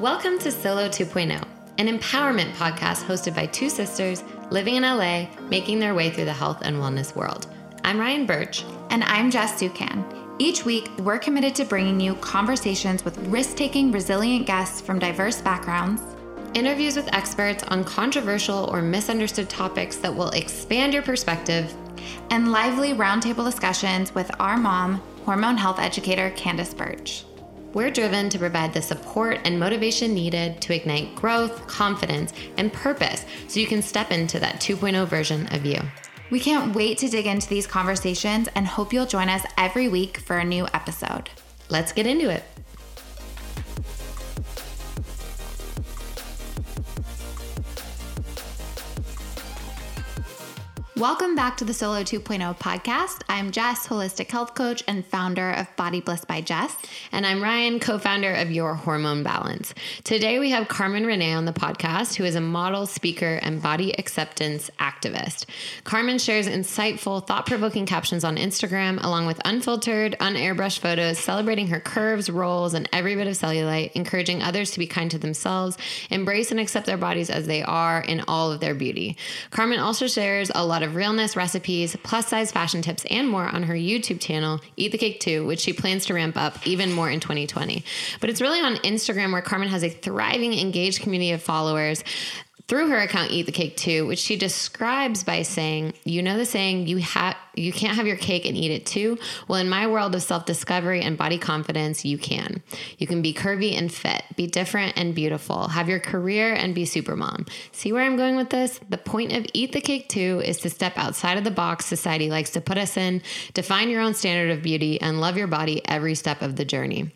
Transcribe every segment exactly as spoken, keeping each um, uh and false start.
Welcome to Solo two point oh, an empowerment podcast hosted by two sisters living in L A, making their way through the health and wellness world. I'm Ryan Birch. And I'm Jess Sukan. Each week, we're committed to bringing you conversations with risk-taking, resilient guests from diverse backgrounds, interviews with experts on controversial or misunderstood topics that will expand your perspective, and lively roundtable discussions with our mom, hormone health educator Candace Birch. We're driven to provide the support and motivation needed to ignite growth, confidence, and purpose so you can step into that two point oh version of you. We can't wait to dig into these conversations and hope you'll join us every week for a new episode. Let's get into it. Welcome back to the Solo two point oh podcast. I'm Jess, holistic health coach and founder of Body Bliss by Jess. And I'm Ryan, co-founder of Your Hormone Balance. Today we have Carmen Renee on the podcast, who is a model, speaker, and body acceptance activist. Carmen shares insightful, thought-provoking captions on Instagram, along with unfiltered, unairbrushed photos, celebrating her curves, rolls, and every bit of cellulite, encouraging others to be kind to themselves, embrace and accept their bodies as they are in all of their beauty. Carmen also shares a lot of of realness, recipes, plus-size fashion tips, and more on her YouTube channel, Eat the Cake Too, which she plans to ramp up even more in twenty twenty. But it's really on Instagram where Carmen has a thriving, engaged community of followers through her account, Eat the Cake Too, which she describes by saying, you know the saying, you have you can't have your cake and eat it too? Well, in my world of self-discovery and body confidence, you can. You can be curvy and fit, be different and beautiful, have your career and be super mom. See where I'm going with this? The point of Eat the Cake Too is to step outside of the box society likes to put us in, define your own standard of beauty, and love your body every step of the journey.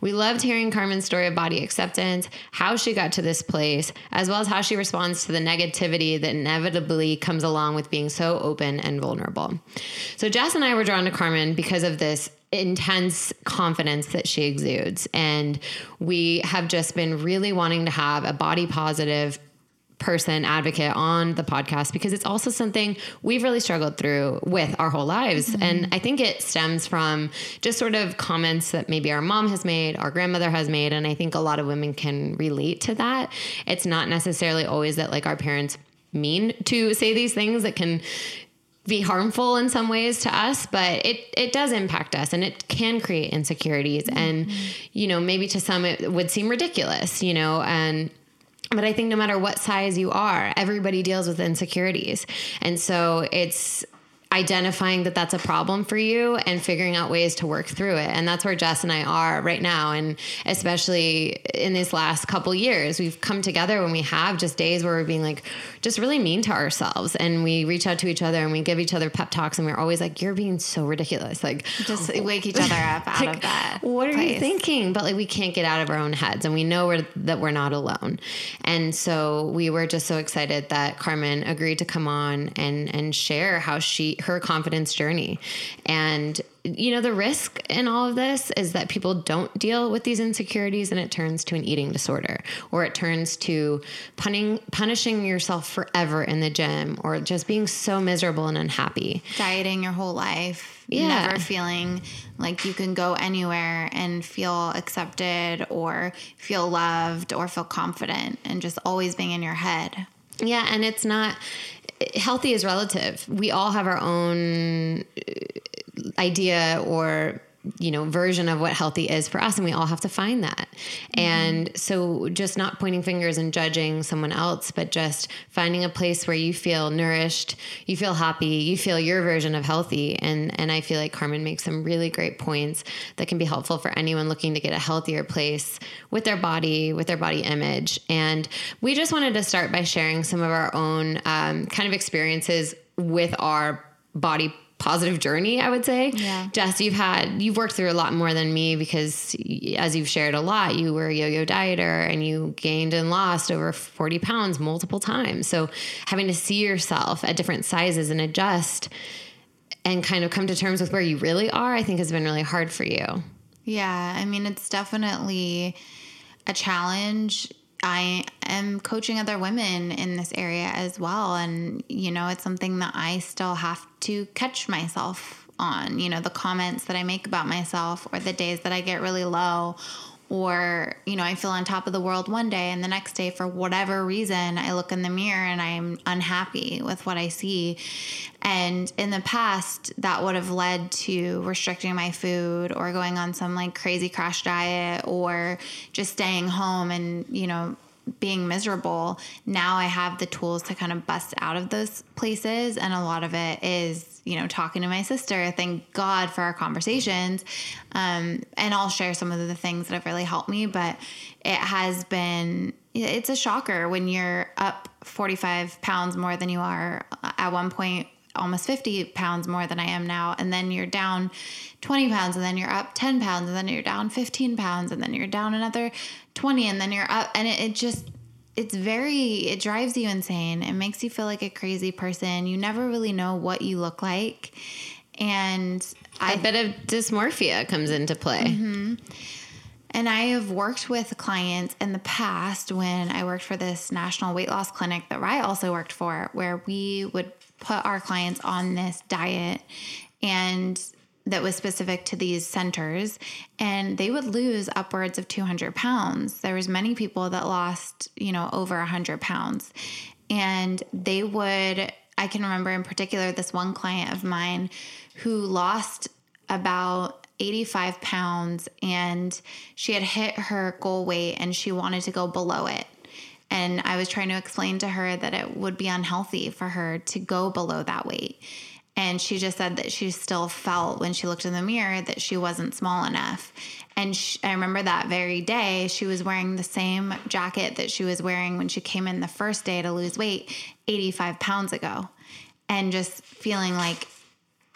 We loved hearing Carmen's story of body acceptance, how she got to this place, as well as how she responds to the negativity that inevitably comes along with being so open and vulnerable. So Jess and I were drawn to Carmen because of this intense confidence that she exudes. And we have just been really wanting to have a body positive person advocate on the podcast because it's also something we've really struggled through with our whole lives. Mm-hmm. And I think it stems from just sort of comments that maybe our mom has made, our grandmother has made. And I think a lot of women can relate to that. It's not necessarily always that like our parents mean to say these things that can be harmful in some ways to us, but it, it does impact us and it can create insecurities. Mm-hmm. And, you know, maybe to some it would seem ridiculous, you know, and but I think no matter what size you are, everybody deals with insecurities. And so it's identifying that that's a problem for you and figuring out ways to work through it. And that's where Jess and I are right now. And especially in this last couple years, we've come together when we have just days where we're being like, just really mean to ourselves. And we reach out to each other and we give each other pep talks. And we're always like, you're being so ridiculous. Like just wake each other up out like, of that. What are place. you thinking? But like, we can't get out of our own heads and we know we're, that we're not alone. And so we were just so excited that Carmen agreed to come on and, and share how she, her confidence journey. And, you know, the risk in all of this is that people don't deal with these insecurities and it turns to an eating disorder, or it turns to punning, punishing yourself forever in the gym, or just being so miserable and unhappy. Dieting your whole life, yeah. Never feeling like you can go anywhere and feel accepted or feel loved or feel confident, and just always being in your head. Yeah. And it's not... healthy is relative. We all have our own idea or, you know, version of what healthy is for us. And we all have to find that. Mm-hmm. And so just not pointing fingers and judging someone else, but just finding a place where you feel nourished, you feel happy, you feel your version of healthy. And, and I feel like Carmen makes some really great points that can be helpful for anyone looking to get a healthier place with their body, with their body image. And we just wanted to start by sharing some of our own, um, kind of experiences with our body positive journey, I would say. Yeah. Jess, you've had, you've worked through a lot more than me because as you've shared a lot, you were a yo-yo dieter and you gained and lost over forty pounds multiple times. So having to see yourself at different sizes and adjust and kind of come to terms with where you really are, I think has been really hard for you. Yeah. I mean, it's definitely a challenge. I am coaching other women in this area as well. And, you know, it's something that I still have to catch myself on, you know, the comments that I make about myself or the days that I get really low Or, you know, I feel on top of the world one day and the next day, for whatever reason, I look in the mirror and I'm unhappy with what I see. And in the past, that would have led to restricting my food or going on some like crazy crash diet or just staying home and, you know, being miserable. Now I have the tools to kind of bust out of those places. And a lot of it is, you know, talking to my sister. Thank God for our conversations. Um, and I'll share some of the things that have really helped me, but it has been, it's a shocker when you're up forty-five pounds more than you are at one point, almost fifty pounds more than I am now. And then you're down twenty pounds, and then you're up ten pounds, and then you're down fifteen pounds, and then you're down another twenty, and then you're up. And it, it just, it's very, it drives you insane. It makes you feel like a crazy person. You never really know what you look like. And I, a bit of dysmorphia comes into play. Mm-hmm. And I have worked with clients in the past when I worked for this national weight loss clinic that Rye also worked for, where we would put our clients on this diet and that was specific to these centers, and they would lose upwards of two hundred pounds. There was many people that lost, you know, over a hundred pounds, and they would, I can remember in particular, this one client of mine who lost about eighty-five pounds, and she had hit her goal weight and she wanted to go below it. And I was trying to explain to her that it would be unhealthy for her to go below that weight. And she just said that she still felt when she looked in the mirror that she wasn't small enough. And she, I remember that very day, she was wearing the same jacket that she was wearing when she came in the first day to lose weight eighty-five pounds ago, and just feeling like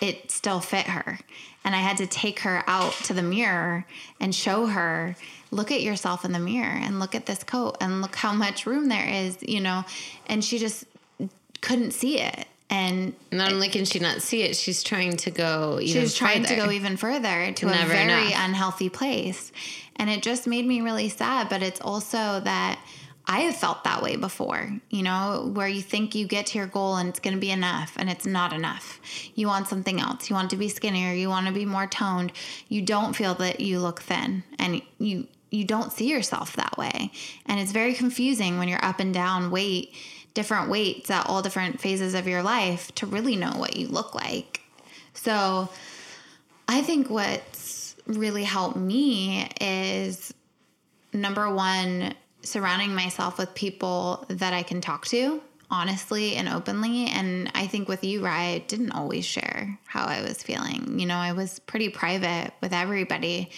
it still fit her. And I had to take her out to the mirror and show her, look at yourself in the mirror and look at this coat and look how much room there is, you know, and she just couldn't see it. And not only can she not see it, she's trying to go even she's trying further. to go even further to Never a very enough. unhealthy place. And it just made me really sad. But it's also that I have felt that way before, you know, where you think you get to your goal and it's going to be enough, and it's not enough. You want something else. You want to be skinnier. You want to be more toned. You don't feel that you look thin, and you, you don't see yourself that way. And it's very confusing when you're up and down weight, different weights at all different phases of your life, to really know what you look like. So I think what's really helped me is, number one, surrounding myself with people that I can talk to honestly and openly. And I think with you, Rye, I didn't always share how I was feeling. You know, I was pretty private with everybody,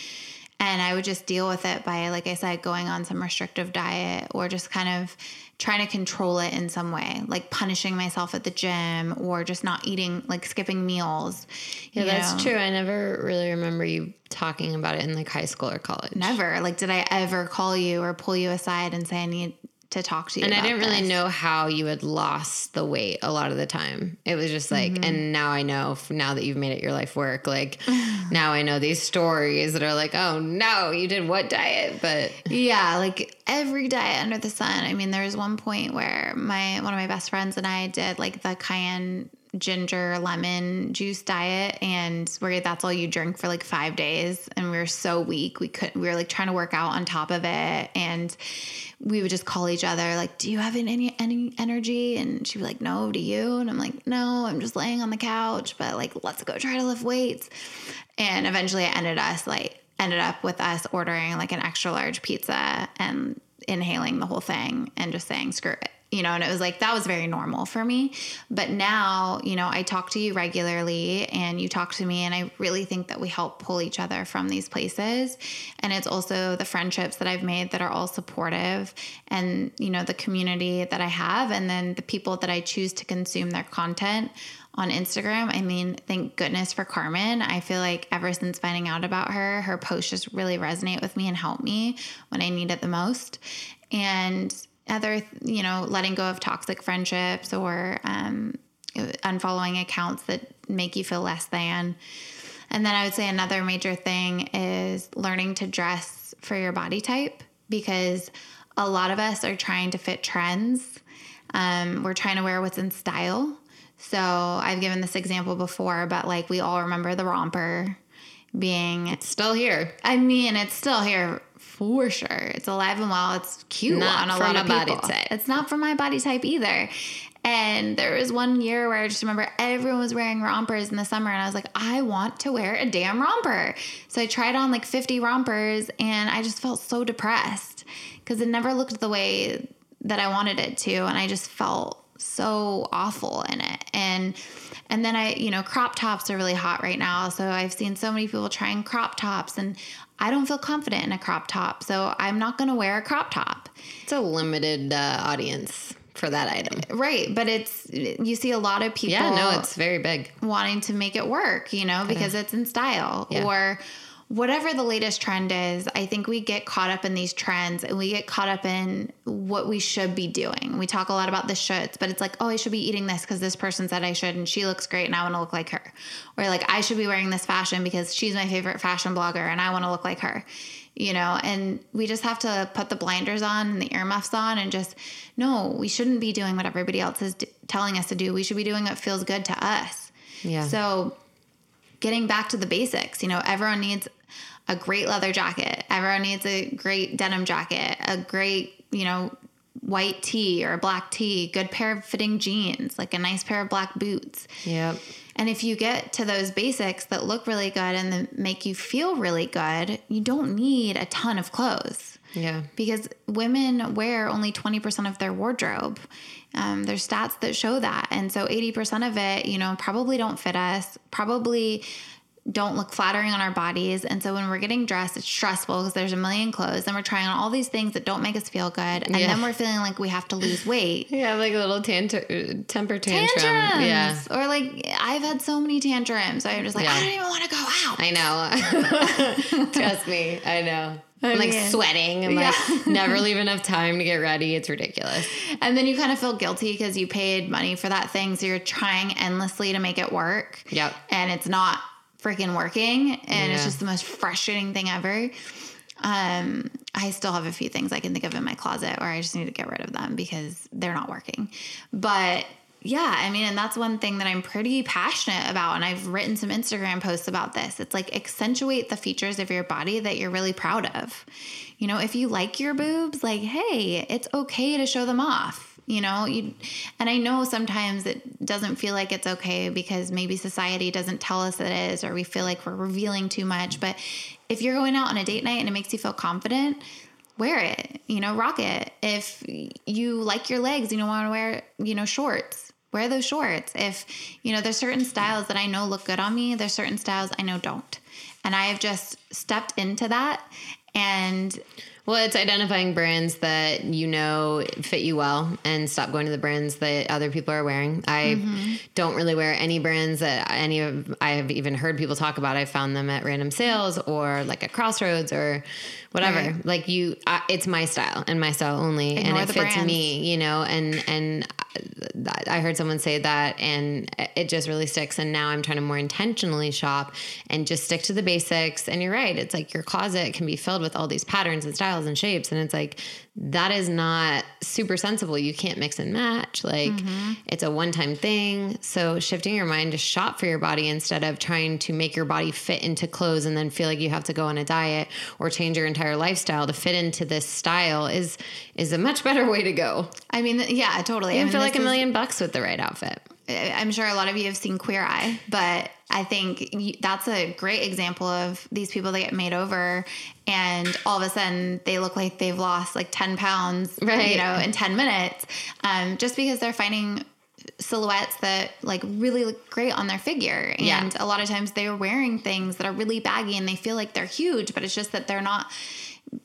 and I would just deal with it by, like I said, going on some restrictive diet or just kind of trying to control it in some way, like punishing myself at the gym or just not eating, like skipping meals. Yeah, that's know. true. I never really remember you talking about it in like high school or college. Never. Like, did I ever call you or pull you aside and say, I need to talk to you? And about I didn't this. really know how you had lost the weight a lot of the time. It was just like, mm-hmm. and now I know, now that you've made it your life work, like now I know these stories that are like, oh no, you did what diet? But yeah, like every diet under the sun. I mean, there was one point where my, one of my best friends and I did like the cayenne ginger lemon juice diet, and where that's all you drink for like five days, and we were so weak we couldn't, we were like trying to work out on top of it, and we would just call each other like, do you have any any energy? And she'd be like, no, do you? And I'm like, no, I'm just laying on the couch, but like, let's go try to lift weights. And eventually it ended us like ended up with us ordering like an extra large pizza and inhaling the whole thing and just saying screw it. You know, and it was like, that was very normal for me. But now, you know, I talk to you regularly and you talk to me, and I really think that we help pull each other from these places. And it's also the friendships that I've made that are all supportive, and, you know, the community that I have, and then the people that I choose to consume their content on Instagram. I mean, thank goodness for Carmen. I feel like ever since finding out about her, her posts just really resonate with me and help me when I need it the most. And other, you know, letting go of toxic friendships or um, unfollowing accounts that make you feel less than. And then I would say another major thing is learning to dress for your body type, because a lot of us are trying to fit trends. Um, we're trying to wear what's in style. So I've given this example before, but like, we all remember the romper. being still here. I mean, it's still here for sure. It's alive and well. It's cute on a lot of people. It's not for my body type either. And there was one year where I just remember everyone was wearing rompers in the summer. And I was like, I want to wear a damn romper. So I tried on like fifty rompers and I just felt so depressed because it never looked the way that I wanted it to. And I just felt so awful in it. And and then I, you know, crop tops are really hot right now. So I've seen so many people trying crop tops and I don't feel confident in a crop top. So I'm not going to wear a crop top. It's a limited uh, audience for that item. Right. But it's, you see a lot of people. Yeah, no, it's very big. Wanting to make it work, you know, because it's in style yeah. or whatever the latest trend is. I think we get caught up in these trends and we get caught up in what we should be doing. We talk a lot about the shoulds, but it's like, oh, I should be eating this because this person said I should and she looks great and I want to look like her. Or like, I should be wearing this fashion because she's my favorite fashion blogger and I want to look like her. You know, and we just have to put the blinders on and the earmuffs on and just, no, we shouldn't be doing what everybody else is do- telling us to do. We should be doing what feels good to us. Yeah. So getting back to the basics, you know, everyone needs a great leather jacket. Everyone needs a great denim jacket, a great, you know, white tee or a black tee, good pair of fitting jeans, like a nice pair of black boots. Yep. And if you get to those basics that look really good and that make you feel really good, you don't need a ton of clothes. Yeah. Because women wear only twenty percent of their wardrobe. Um, there's stats that show that. And so eighty percent of it, you know, probably don't fit us, probably don't look flattering on our bodies. And so when we're getting dressed, it's stressful because there's a million clothes and we're trying on all these things that don't make us feel good. And yeah. then we're feeling like we have to lose weight. Yeah. Like a little tantor- temper tantrum. Tantrums. Yeah. Or like I've had so many tantrums. So I'm just like, yeah. I don't even want to go out. I know. Trust me. I know. I'm like yeah. sweating and like yeah. never leave enough time to get ready. It's ridiculous. And then you kind of feel guilty because you paid money for that thing. So you're trying endlessly to make it work. Yep. And it's not freaking working and yeah. it's just the most frustrating thing ever. Um, I still have a few things I can think of in my closet where I just need to get rid of them because they're not working. But yeah, I mean, and that's one thing that I'm pretty passionate about. And I've written some Instagram posts about this. It's like accentuate the features of your body that you're really proud of. You know, if you like your boobs, like, hey, it's okay to show them off. You know, you, and I know sometimes it doesn't feel like it's okay because maybe society doesn't tell us it is, or we feel like we're revealing too much. But if you're going out on a date night and it makes you feel confident, wear it, you know, rock it. If you like your legs, you don't want to wear, you know, shorts, wear those shorts. If, you know, there's certain styles that I know look good on me. There's certain styles I know don't. And I have just stepped into that. And well, it's identifying brands that, you know, fit you well and stop going to the brands that other people are wearing. I mm-hmm. don't really wear any brands that any of I have even heard people talk about. I found them at random sales or like at Crossroads or whatever. Right. Like you, I, it's my style and my style only. Ignore and it fits brands. Me, you know, and, and I heard someone say that and it just really sticks. And now I'm trying to more intentionally shop and just stick to the basics. And you're right. It's like your closet can be filled with all these patterns and styles and shapes. And it's like, that is not super sensible. You can't mix and match. Like mm-hmm. it's a one-time thing. So shifting your mind to shop for your body instead of trying to make your body fit into clothes and then feel like you have to go on a diet or change your entire lifestyle to fit into this style is, is a much better way to go. I mean, yeah, totally. You I mean, feel like a million bucks with the right outfit. I'm sure a lot of you have seen Queer Eye, but I think that's a great example of these people that get made over and all of a sudden they look like they've lost like ten pounds, right. you know, in ten minutes, um, just because they're finding silhouettes that like really look great on their figure. And yeah. a lot of times they're wearing things that are really baggy and they feel like they're huge, but it's just that they're not,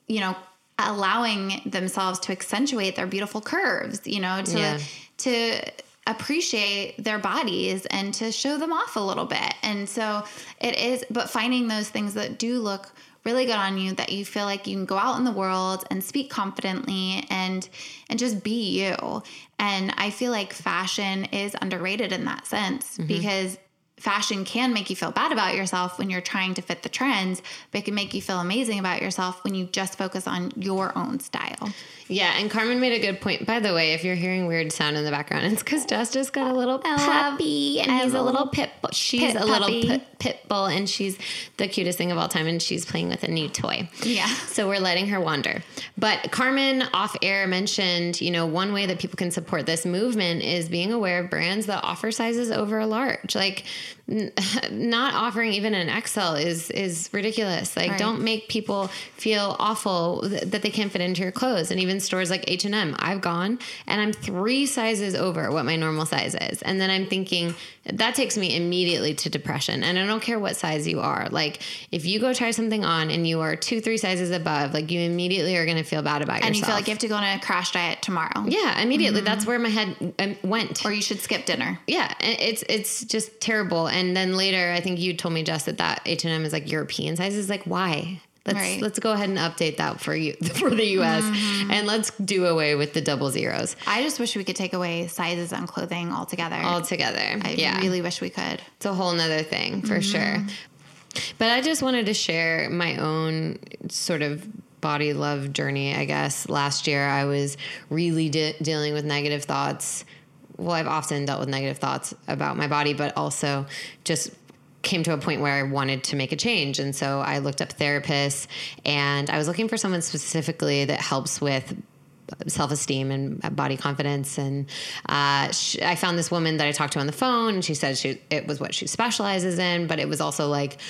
you know, allowing themselves to accentuate their beautiful curves, you know, to, yeah. to appreciate their bodies and to show them off a little bit. And so it is, but finding those things that do look really good on you, that you feel like you can go out in the world and speak confidently and, and just be you. And I feel like fashion is underrated in that sense mm-hmm. because fashion can make you feel bad about yourself when you're trying to fit the trends, but it can make you feel amazing about yourself when you just focus on your own style. Yeah. And Carmen made a good point, by the way. If you're hearing weird sound in the background, it's because Jess just got a little puppy and I he's a little pit. She's a little pit, pit bull, and she's the cutest thing of all time, and she's playing with a new toy. Yeah. So we're letting her wander. But Carmen off air mentioned, you know, one way that people can support this movement is being aware of brands that offer sizes over a large. Like n- not offering even an X L is, is ridiculous. Like, right. Don't make people feel awful th- that they can't fit into your clothes. And even stores like H and M, I've gone and I'm three sizes over what my normal size is. And then I'm thinking that takes me immediately to depression. And I don't care what size you are. Like, if you go try something on and you are two, three sizes above, like, you immediately are going to feel bad about yourself. And you feel like you have to go on a crash diet tomorrow. Yeah. Immediately. Mm-hmm. That's where my head went. Or you should skip dinner. Yeah. It's, it's just terrible. And then later, I think you told me, Jess, that that H and M is like European sizes. Like, why? Let's, right. let's go ahead and update that for you, for the U S Mm. And let's do away with the double zeros. I just wish we could take away sizes on clothing altogether. Altogether. I yeah. really wish we could. It's a whole nother thing for mm-hmm. sure. But I just wanted to share my own sort of body love journey, I guess. Last year I was really de- dealing with negative thoughts. Well, I've often dealt with negative thoughts about my body, but also just came to a point where I wanted to make a change. And so I looked up therapists, and I was looking for someone specifically that helps with self-esteem and body confidence. And, uh, she, I found this woman that I talked to on the phone, and she said she, it was what she specializes in, but it was also like,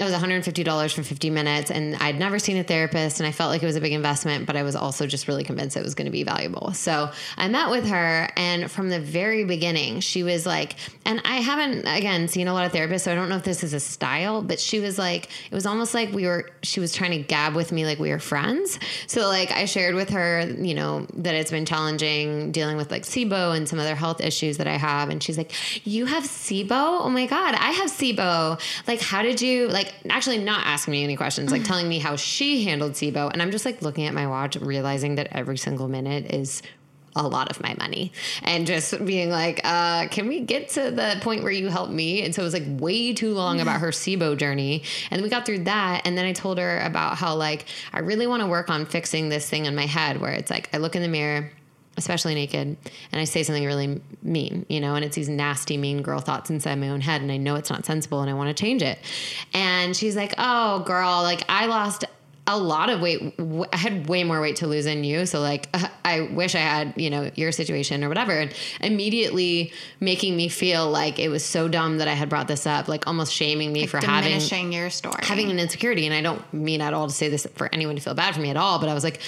it was one hundred fifty dollars for fifty minutes, and I'd never seen a therapist, and I felt like it was a big investment, but I was also just really convinced it was going to be valuable. So I met with her, and from the very beginning, she was like, and I haven't, again, seen a lot of therapists, so I don't know if this is a style, but she was like, it was almost like we were, she was trying to gab with me like we were friends. So like I shared with her, you know, that it's been challenging dealing with like SIBO and some other health issues that I have. And she's like, you have SIBO? Oh my God, I have SIBO. Like, how did you, like, actually not asking me any questions, like telling me how she handled SIBO. And I'm just like looking at my watch, realizing that every single minute is a lot of my money, and just being like, uh, can we get to the point where you help me? And so it was like way too long about her SIBO journey. And we got through that. And then I told her about how, like, I really want to work on fixing this thing in my head where it's like, I look in the mirror, especially naked, and I say something really mean, you know, and it's these nasty, mean girl thoughts inside my own head, and I know it's not sensible, and I want to change it. And she's like, oh, girl, like, I lost a lot of weight. I had way more weight to lose than you. So like, uh, I wish I had, you know, your situation or whatever. And immediately making me feel like it was so dumb that I had brought this up, like almost shaming me like for having, diminishing your story, having an insecurity. And I don't mean at all to say this for anyone to feel bad for me at all, but I was like,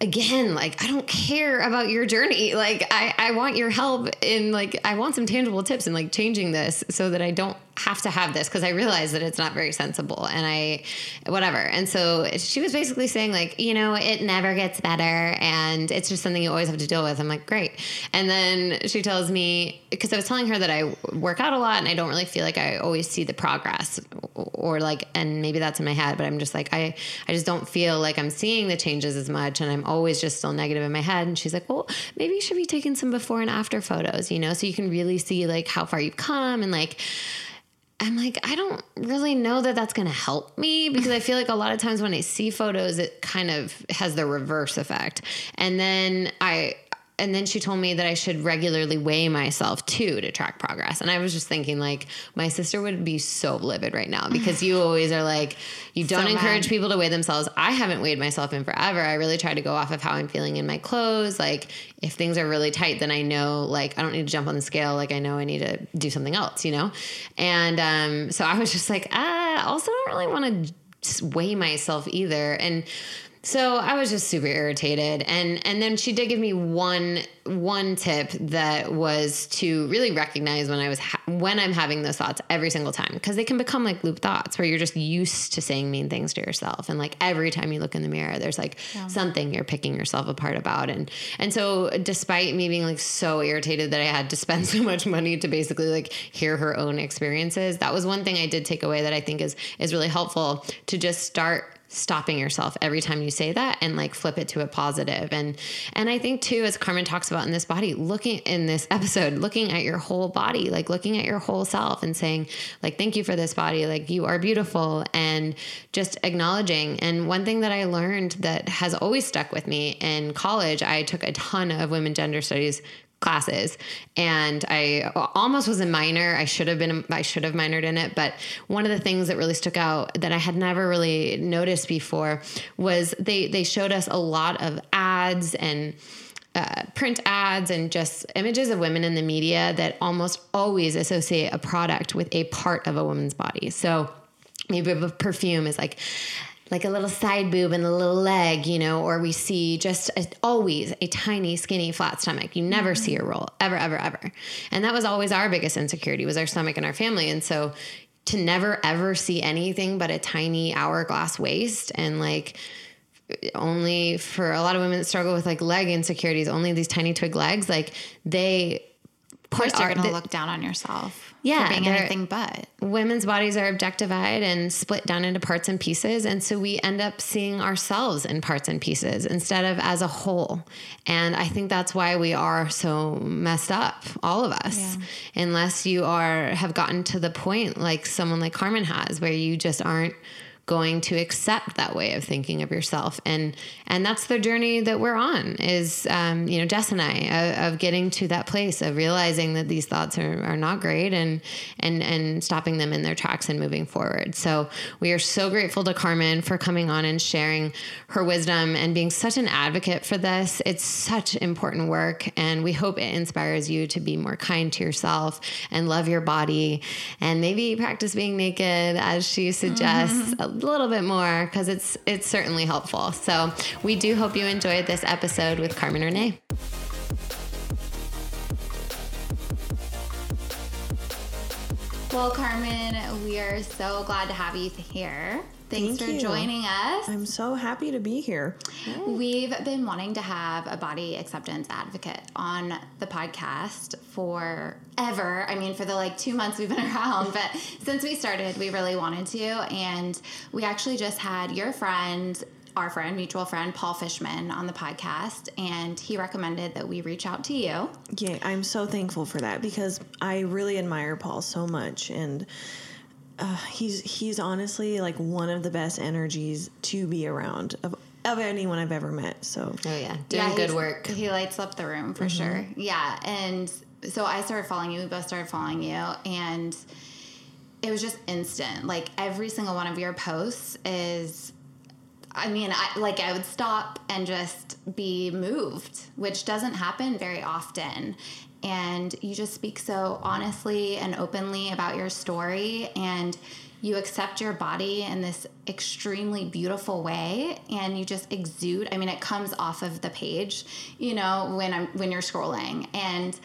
again, like, I don't care about your journey. Like, I, I want your help in, like, I want some tangible tips in, like, changing this so that I don't have to have this, because I realize that it's not very sensible, and I, whatever. And so she was basically saying, like, you know, it never gets better, and it's just something you always have to deal with. I'm like, great. And then she tells me, because I was telling her that I work out a lot and I don't really feel like I always see the progress, or like, and maybe that's in my head, but I'm just like, I, I just don't feel like I'm seeing the changes as much, and I'm always just still negative in my head. And she's like, well, maybe you should be taking some before and after photos, you know, so you can really see like how far you've come. And like, I'm like, I don't really know that that's going to help me, because I feel like a lot of times when I see photos, it kind of has the reverse effect. And then I, and then she told me that I should regularly weigh myself too, to track progress. And I was just thinking, like, my sister would be so livid right now, because you always are like, you don't so encourage mad. people to weigh themselves. I haven't weighed myself in forever. I really try to go off of how I'm feeling in my clothes. Like, if things are really tight, then I know, like, I don't need to jump on the scale. Like, I know I need to do something else, you know? And, um, so I was just like, ah, also don't really want to weigh myself either. And so I was just super irritated. And, and then she did give me one, one tip that was to really recognize when I was, ha- when I'm having those thoughts every single time. 'Cause they can become like loop thoughts where you're just used to saying mean things to yourself. And like every time you look in the mirror, there's like yeah. something you're picking yourself apart about. And, and so despite me being like so irritated that I had to spend so much money to basically like hear her own experiences, that was one thing I did take away that I think is, is really helpful, to just start stopping yourself every time you say that and like flip it to a positive. And, and I think too, as Carmen talks about in this body, looking in this episode, looking at your whole body, like looking at your whole self and saying like, thank you for this body. Like, you are beautiful, and just acknowledging. And one thing that I learned that has always stuck with me in college, I took a ton of women gender studies classes, and I almost was a minor. I should have been, I should have minored in it. But one of the things that really stuck out that I had never really noticed before was they, they showed us a lot of ads and Uh, print ads and just images of women in the media that almost always associate a product with a part of a woman's body. So maybe a perfume is like, like a little side boob and a little leg, you know, or we see just a, always a tiny, skinny, flat stomach. You never mm-hmm. see a roll ever, ever, ever. And that was always our biggest insecurity, was our stomach and our family. And so to never, ever see anything but a tiny hourglass waist and like, only for a lot of women that struggle with like leg insecurities, only these tiny twig legs, like they push. You're going to look down on yourself. Yeah. For being anything but. Women's bodies are objectified and split down into parts and pieces. And so we end up seeing ourselves in parts and pieces instead of as a whole. And I think that's why we are so messed up, all of us, yeah. unless you are, have gotten to the point like someone like Carmen has, where you just aren't going to accept that way of thinking of yourself. And, and that's the journey that we're on is, um, you know, Jess and I, uh, of getting to that place of realizing that these thoughts are, are not great and, and, and stopping them in their tracks and moving forward. So we are so grateful to Carmen for coming on and sharing her wisdom and being such an advocate for this. It's such important work, and we hope it inspires you to be more kind to yourself and love your body and maybe practice being naked as she suggests. Mm-hmm. A little bit more, because it's it's certainly helpful. So we do hope you enjoyed this episode with Carmen Renee. Well, Carmen, we are so glad to have you here. Thanks Thank for you. joining us. I'm so happy to be here. Yeah. We've been wanting to have a body acceptance advocate on the podcast forever. I mean, for the like two months we've been around, but since we started, we really wanted to. And we actually just had your friend, our friend, mutual friend, Paul Fishman on the podcast, and he recommended that we reach out to you. Yeah, I'm so thankful for that, because I really admire Paul so much, and Uh, he's he's honestly like one of the best energies to be around of, of anyone I've ever met. So oh yeah, doing yeah, good work. He lights up the room for mm-hmm. sure. Yeah, and so I started following you. We both started following you, and it was just instant. Like every single one of your posts is, I mean, I, like I would stop and just be moved, which doesn't happen very often. And you just speak so honestly and openly about your story, and you accept your body in this extremely beautiful way, and you just exude. I mean, it comes off of the page, you know, when I'm when you're scrolling, and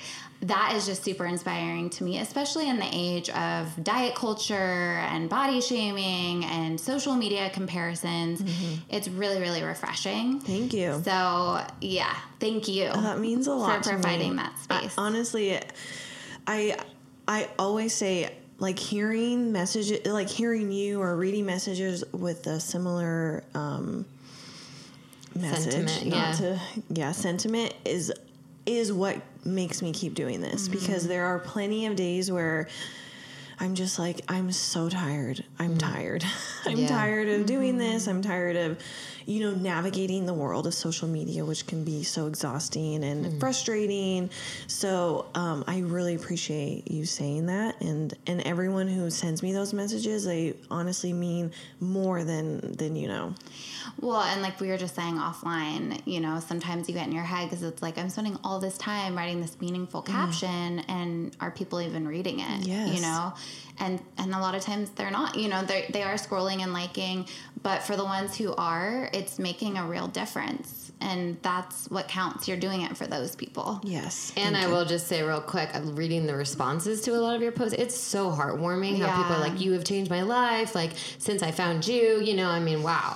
that is just super inspiring to me, especially in the age of diet culture and body shaming and social media comparisons. Mm-hmm. It's really, really refreshing. Thank you. So, yeah, thank you. Uh, that means a lot for providing to me. that space. I, honestly, I I always say, like hearing messages, like hearing you or reading messages with a similar um, message, sentiment, not yeah. to yeah, sentiment is is what makes me keep doing this, mm-hmm. because there are plenty of days where I'm just like, I'm so tired. I'm mm-hmm. tired. I'm yeah. tired of mm-hmm. doing this. I'm tired of, you know, navigating the world of social media, which can be so exhausting and mm-hmm. frustrating. So, um, I really appreciate you saying that. And, and everyone who sends me those messages, they honestly mean more than, than, you know. Well, and like we were just saying offline, you know, sometimes you get in your head because it's like, I'm spending all this time writing this meaningful caption mm. and are people even reading it? Yes. You know, and, and a lot of times they're not, you know, they they are scrolling and liking, but for the ones who are, it's making a real difference. And that's what counts. You're doing it for those people. Yes. And I will just say real quick, I'm reading the responses to a lot of your posts. It's so heartwarming yeah. how people are like, you have changed my life. Like since I found you, you know, I mean, wow.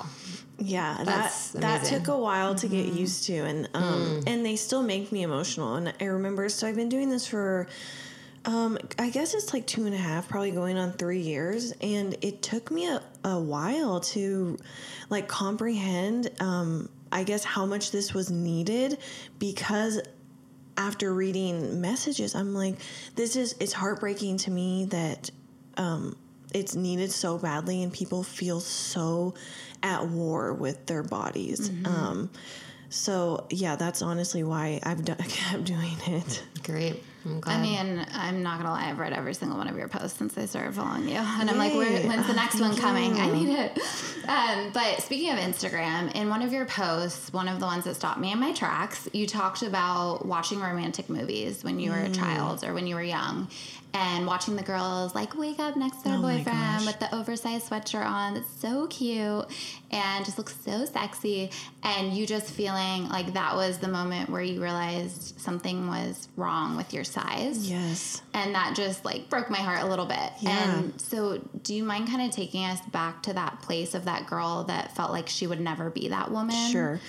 Yeah, That's that that amazing. Took a while to get mm-hmm. used to, and um, mm. and they still make me emotional. And I remember, so I've been doing this for, um, I guess it's like two and a half, probably going on three years, and it took me a, a while to, like, comprehend, um, I guess how much this was needed, because after reading messages, I'm like, this is it's heartbreaking to me that, um. It's needed so badly, and people feel so at war with their bodies. Mm-hmm. Um, So yeah, that's honestly why I've done, kept doing it. Great. I'm glad. I mean, I'm not gonna lie, I've read every single one of your posts since I started following you, and Yay. I'm like, Where, when's the next oh, one coming? You. I need it. Um, but speaking of Instagram, in one of your posts, one of the ones that stopped me in my tracks, you talked about watching romantic movies when you were mm. a child or when you were young, and watching the girls like wake up next to their oh boyfriend with the oversized sweatshirt on that's so cute and just looks so sexy, and you just feeling like that was the moment where you realized something was wrong with your size. Yes. And that just like broke my heart a little bit. Yeah. And so do you mind kind of taking us back to that place of that girl that felt like she would never be that woman? Sure.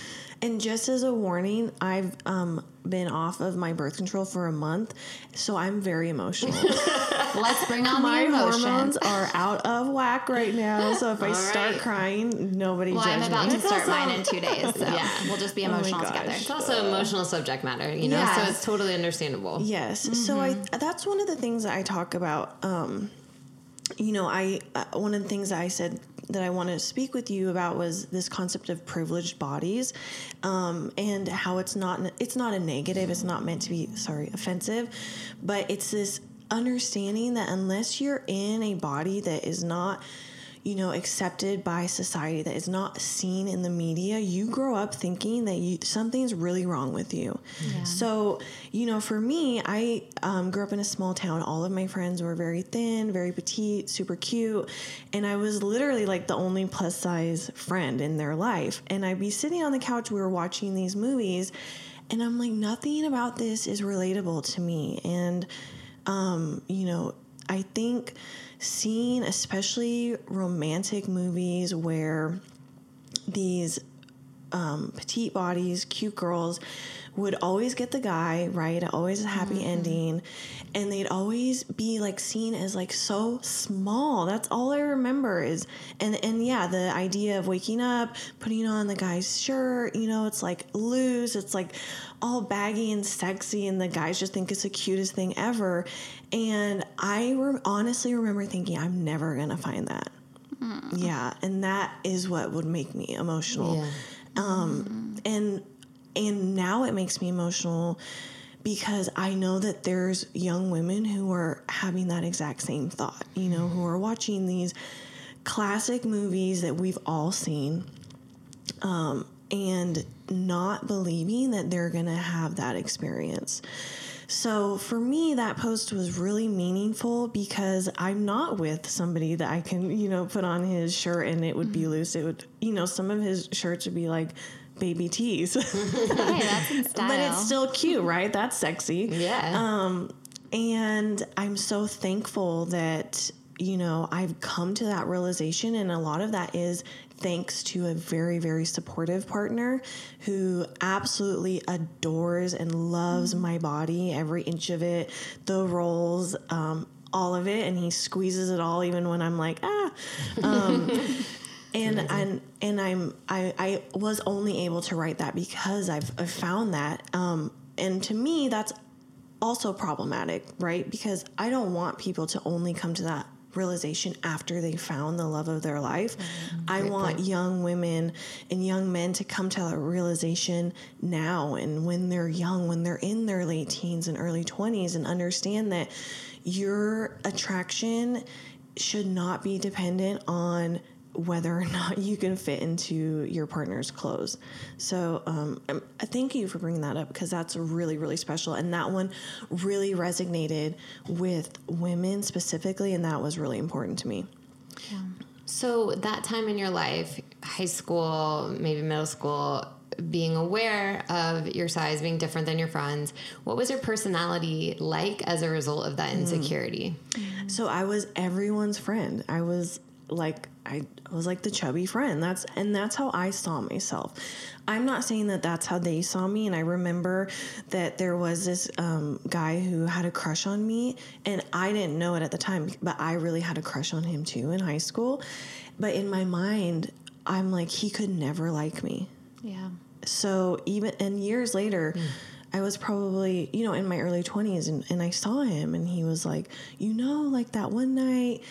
And just as a warning, I've um, been off of my birth control for a month, so I'm very emotional. Let's bring on my the emotions. My hormones are out of whack right now, so if All I start right. crying, nobody well, judge me. Well, I'm about me. to it's start also, mine in two days, so yeah. we'll just be emotional oh together. It's also uh, emotional subject matter, you know, yes. so it's totally understandable. Yes, mm-hmm. so I that's one of the things that I talk about. Um, you know, I uh, one of the things that I said that I want to speak with you about was this concept of privileged bodies, um, and how it's not, it's not a negative. It's not meant to be, sorry, offensive, but it's this understanding that unless you're in a body that is not, you know, accepted by society, that is not seen in the media, you grow up thinking that you, something's really wrong with you. Yeah. So, you know, for me, I um, grew up in a small town. All of my friends were very thin, very petite, super cute. And I was literally like the only plus size friend in their life. And I'd be sitting on the couch, we were watching these movies, and I'm like, nothing about this is relatable to me. And, um, you know, I think seeing especially romantic movies where these um, petite bodies, cute girls would always get the guy, right? Always a happy mm-hmm. ending. And they'd always be like seen as like so small. That's all I remember is, and, and yeah, the idea of waking up, putting on the guy's shirt, you know, it's like loose, it's like all baggy and sexy, and the guys just think it's the cutest thing ever. And I re- honestly remember thinking, I'm never going to find that. Mm. Yeah. And that is what would make me emotional. Yeah. Um, mm. and, And now it makes me emotional because I know that there's young women who are having that exact same thought, you know, who are watching these classic movies that we've all seen, um, and not believing that they're going to have that experience. So for me, that post was really meaningful because I'm not with somebody that I can, you know, put on his shirt and it would be loose. It would, you know, some of his shirts would be like baby tees. Hey, that's in style. But it's still cute, right? That's sexy. Yeah. Um, and I'm so thankful that, you know, I've come to that realization, and a lot of that is thanks to a very, very supportive partner who absolutely adores and loves mm-hmm. my body, every inch of it, the rolls, um, all of it, and he squeezes it all even when I'm like, ah. Um And and and I'm I, I was only able to write that because I've, I've found that, um, and to me that's also problematic, right? Because I don't want people to only come to that realization after they found the love of their life. Mm-hmm. I Great want point. young women and young men to come to that realization now, and when they're young, when they're in their late teens and early twenties, and understand that your attraction should not be dependent on whether or not you can fit into your partner's clothes. So um, I'm, I thank you for bringing that up because that's really, really special. And that one really resonated with women specifically, and that was really important to me. Yeah. So that time in your life, high school, maybe middle school, being aware of your size, being different than your friends, what was your personality like as a result of that insecurity? Mm. So I was everyone's friend. I was like... I was like the chubby friend. That's, and that's how I saw myself. I'm not saying that that's how they saw me. And I remember that there was this um, guy who had a crush on me, and I didn't know it at the time, but I really had a crush on him too in high school. But in my mind, I'm like, he could never like me. Yeah. So even, and years later, mm. I was probably, you know, in my early twenties, and, and I saw him, and he was like, you know, like that one night,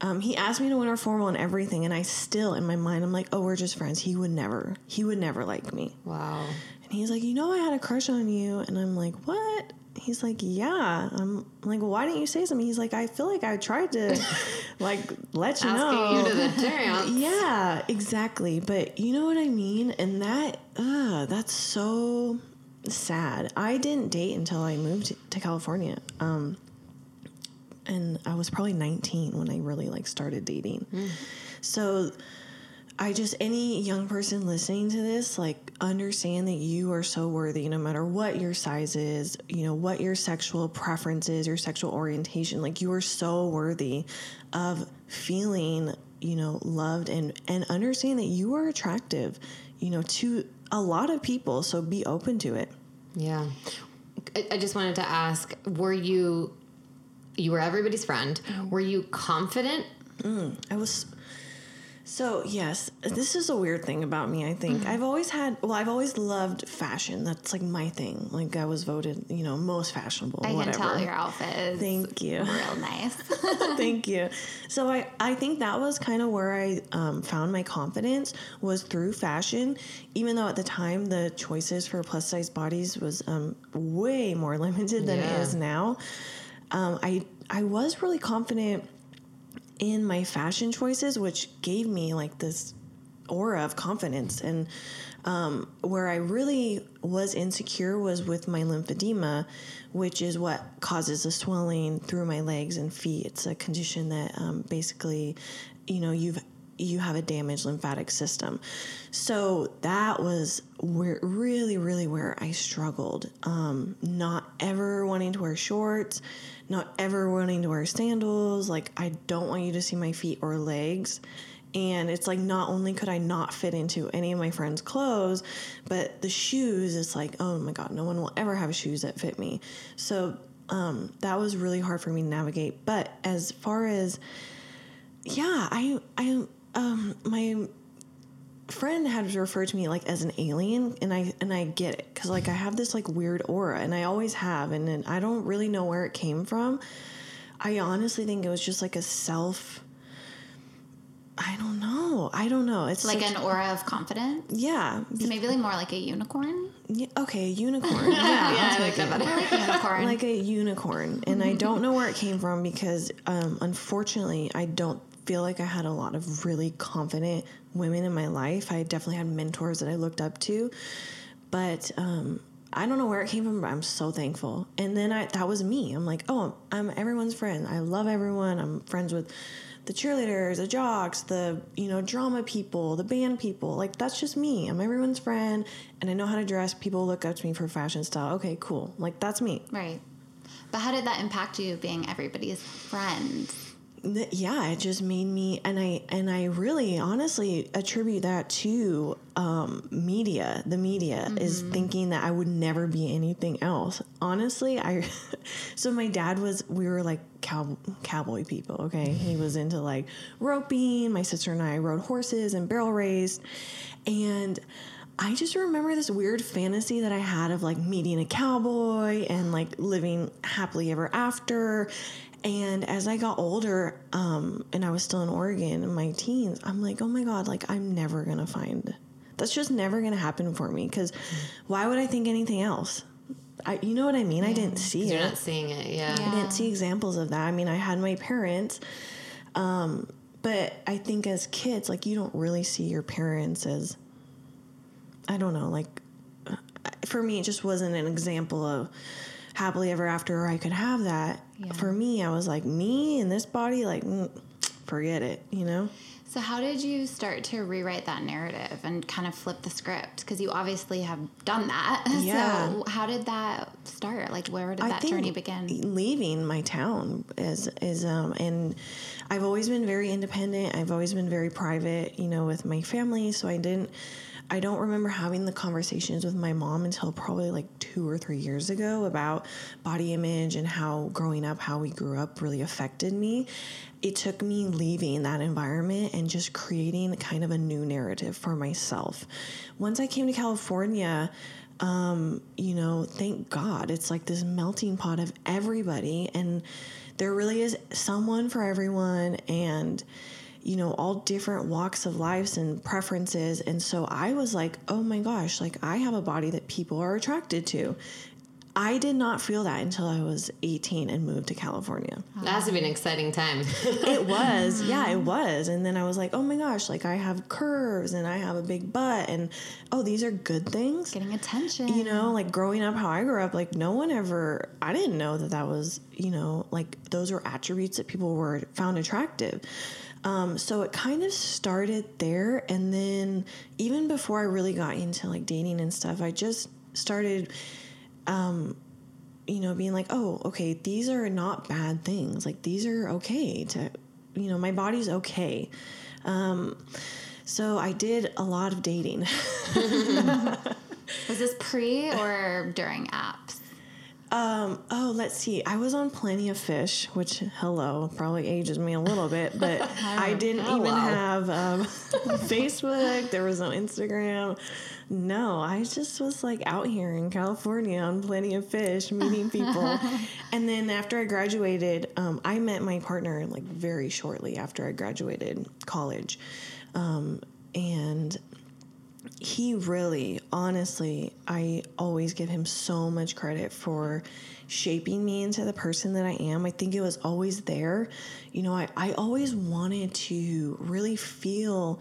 um, he asked me to winter formal and everything. And I still, in my mind, I'm like, oh, we're just friends. He would never, he would never like me. Wow. And he's like, you know, I had a crush on you. And I'm like, what? He's like, yeah. I'm like, well, why didn't you say something? He's like, I feel like I tried to, like, let you Asking know. Asking you to the dance. Yeah, exactly. But you know what I mean? And that, uh, that's so sad. I didn't date until I moved to California. Um, and I was probably nineteen when I really, like, started dating. Mm. So I just, any young person listening to this, like, understand that you are so worthy no matter what your size is, you know, what your sexual preference is, your sexual orientation. Like, you are so worthy of feeling, you know, loved, and, and understand that you are attractive, you know, to a lot of people. So be open to it. Yeah. I, I just wanted to ask, were you, you were everybody's friend. Were you confident? Mm, I was... So, yes, this is a weird thing about me, I think. Mm-hmm. I've always had, well, I've always loved fashion. That's, like, my thing. Like, I was voted, you know, most fashionable, I whatever. I can tell your outfit is Thank you. real nice. Thank you. So I, I think that was kind of where I um, found my confidence, was through fashion, even though at the time the choices for plus-size bodies was um, way more limited than yeah. it is now. Um, I I was really confident in my fashion choices, which gave me like this aura of confidence. And um, where I really was insecure was with my lymphedema, which is what causes the swelling through my legs and feet. It's a condition that um, basically, you know, you've you have a damaged lymphatic system. So that was where really, really where I struggled. Um, not ever wanting to wear shorts, not ever wanting to wear sandals. Like, I don't want you to see my feet or legs. And it's like, not only could I not fit into any of my friends' clothes, but the shoes, it's like, oh my God, no one will ever have shoes that fit me. So, um, that was really hard for me to navigate. But as far as, yeah, I, I, um, my friend had referred to me like as an alien, and I and I get it, because like I have this like weird aura, and I always have, and, and I don't really know where it came from. I honestly think it was just like a self I don't know I don't know it's like such, an aura of confidence. Yeah, so maybe like more like a unicorn. Yeah, okay, a unicorn. Yeah, yeah, I like that better. Like unicorn. Like a unicorn. And I don't know where it came from, because um, unfortunately I don't feel like I had a lot of really confident women in my life. I definitely had mentors that I looked up to, but um, I don't know where it came from, but I'm so thankful. And then I, that was me. I'm like, oh, I'm everyone's friend. I love everyone. I'm friends with the cheerleaders, the jocks, the, you know, drama people, the band people. Like, that's just me. I'm everyone's friend, and I know how to dress. People look up to me for fashion style. Okay, cool. Like, that's me. Right. But how did that impact you, being everybody's friend? Yeah, it just made me, and I and I really honestly attribute that to um, media. The media mm-hmm. is thinking that I would never be anything else. Honestly, I so my dad was, we were like cow, cowboy people, okay? He was into like roping. My sister and I rode horses and barrel raced, and I just remember this weird fantasy that I had of like meeting a cowboy and like living happily ever after. And as I got older, um, and I was still in Oregon in my teens, I'm like, oh my God, like I'm never going to find, that's just never going to happen for me. Cause why would I think anything else? I, you know what I mean? Yeah. I didn't see it. You're not seeing it. Yeah. yeah. I didn't see examples of that. I mean, I had my parents, um, but I think as kids, like you don't really see your parents as, I don't know, like for me, it just wasn't an example of happily ever after, or I could have that. Yeah. For me, I was like, me and this body, like, forget it, you know? So how did you start to rewrite that narrative and kind of flip the script? Because you obviously have done that. Yeah. So how did that start? Like, where did I that journey begin? Leaving my town is, is um, and I've always been very independent. I've always been very private, you know, with my family. So I didn't, I don't remember having the conversations with my mom until probably like two or three years ago about body image and how growing up, how we grew up really affected me. It took me leaving that environment and just creating kind of a new narrative for myself. Once I came to California, um, you know, thank God. It's like this melting pot of everybody, and there really is someone for everyone, and, you know, all different walks of lives and preferences. And so I was like, oh my gosh, like I have a body that people are attracted to. I did not feel that until I was eighteen and moved to California. Wow. That's been an exciting time. It was. Yeah, it was. And then I was like, oh my gosh, like I have curves and I have a big butt, and oh, these are good things. Getting attention. You know, like growing up, how I grew up, like no one ever, I didn't know that that was, you know, like those were attributes that people were found attractive. Um, so it kind of started there. And then even before I really got into like dating and stuff, I just started, um, you know, being like, oh, okay, these are not bad things. Like these are okay to, you know, my body's okay. Um, so I did a lot of dating. Was this pre or during apps? Um, oh, let's see. I was on Plenty of Fish, which, hello, probably ages me a little bit, but I didn't hello. even have um, Facebook. There was no Instagram. No, I just was like out here in California on Plenty of Fish, meeting people. And then after I graduated, um, I met my partner like very shortly after I graduated college. Um, and he really, honestly, I always give him so much credit for shaping me into the person that I am. I think it was always there. You know, I, I always wanted to really feel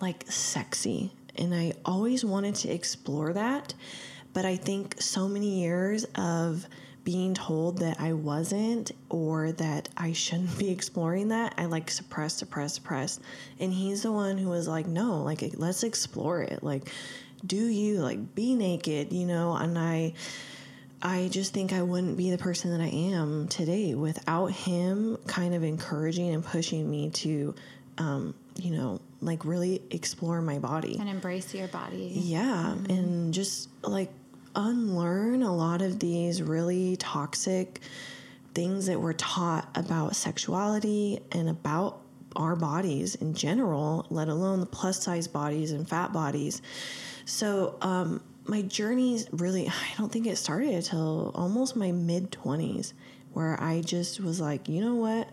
like sexy, and I always wanted to explore that. But I think so many years of being told that I wasn't, or that I shouldn't be exploring that, I like suppress, suppress, suppress. And he's the one who was like, no, like let's explore it. Like, do you like be naked, you know? And I, I just think I wouldn't be the person that I am today without him kind of encouraging and pushing me to, um, you know, like really explore my body and embrace your body. Yeah. Mm-hmm. And just like, unlearn a lot of these really toxic things that we're taught about sexuality and about our bodies in general, let alone the plus size bodies and fat bodies. So, um, my journey's really, I don't think it started until almost my mid twenties, where I just was like, you know what?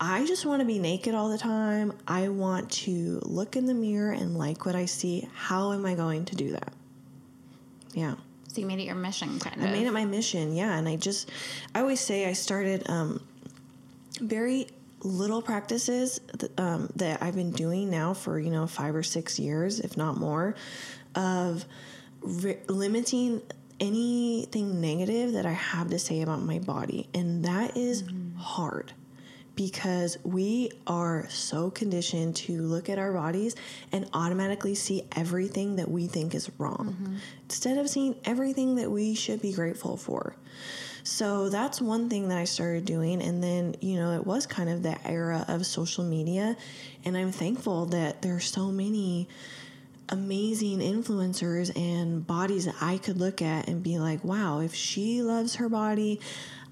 I just want to be naked all the time. I want to look in the mirror and like what I see. How am I going to do that? Yeah. So you made it your mission, kind of. I made it my mission, yeah. And I just, I always say I started um, very little practices th- um, that I've been doing now for, you know, five or six years, if not more, of re- limiting anything negative that I have to say about my body. And that is mm-hmm. hard, because we are so conditioned to look at our bodies and automatically see everything that we think is wrong, mm-hmm. instead of seeing everything that we should be grateful for. So that's one thing that I started doing. And then, you know, it was kind of the era of social media, and I'm thankful that there are so many amazing influencers and bodies that I could look at and be like, wow, if she loves her body,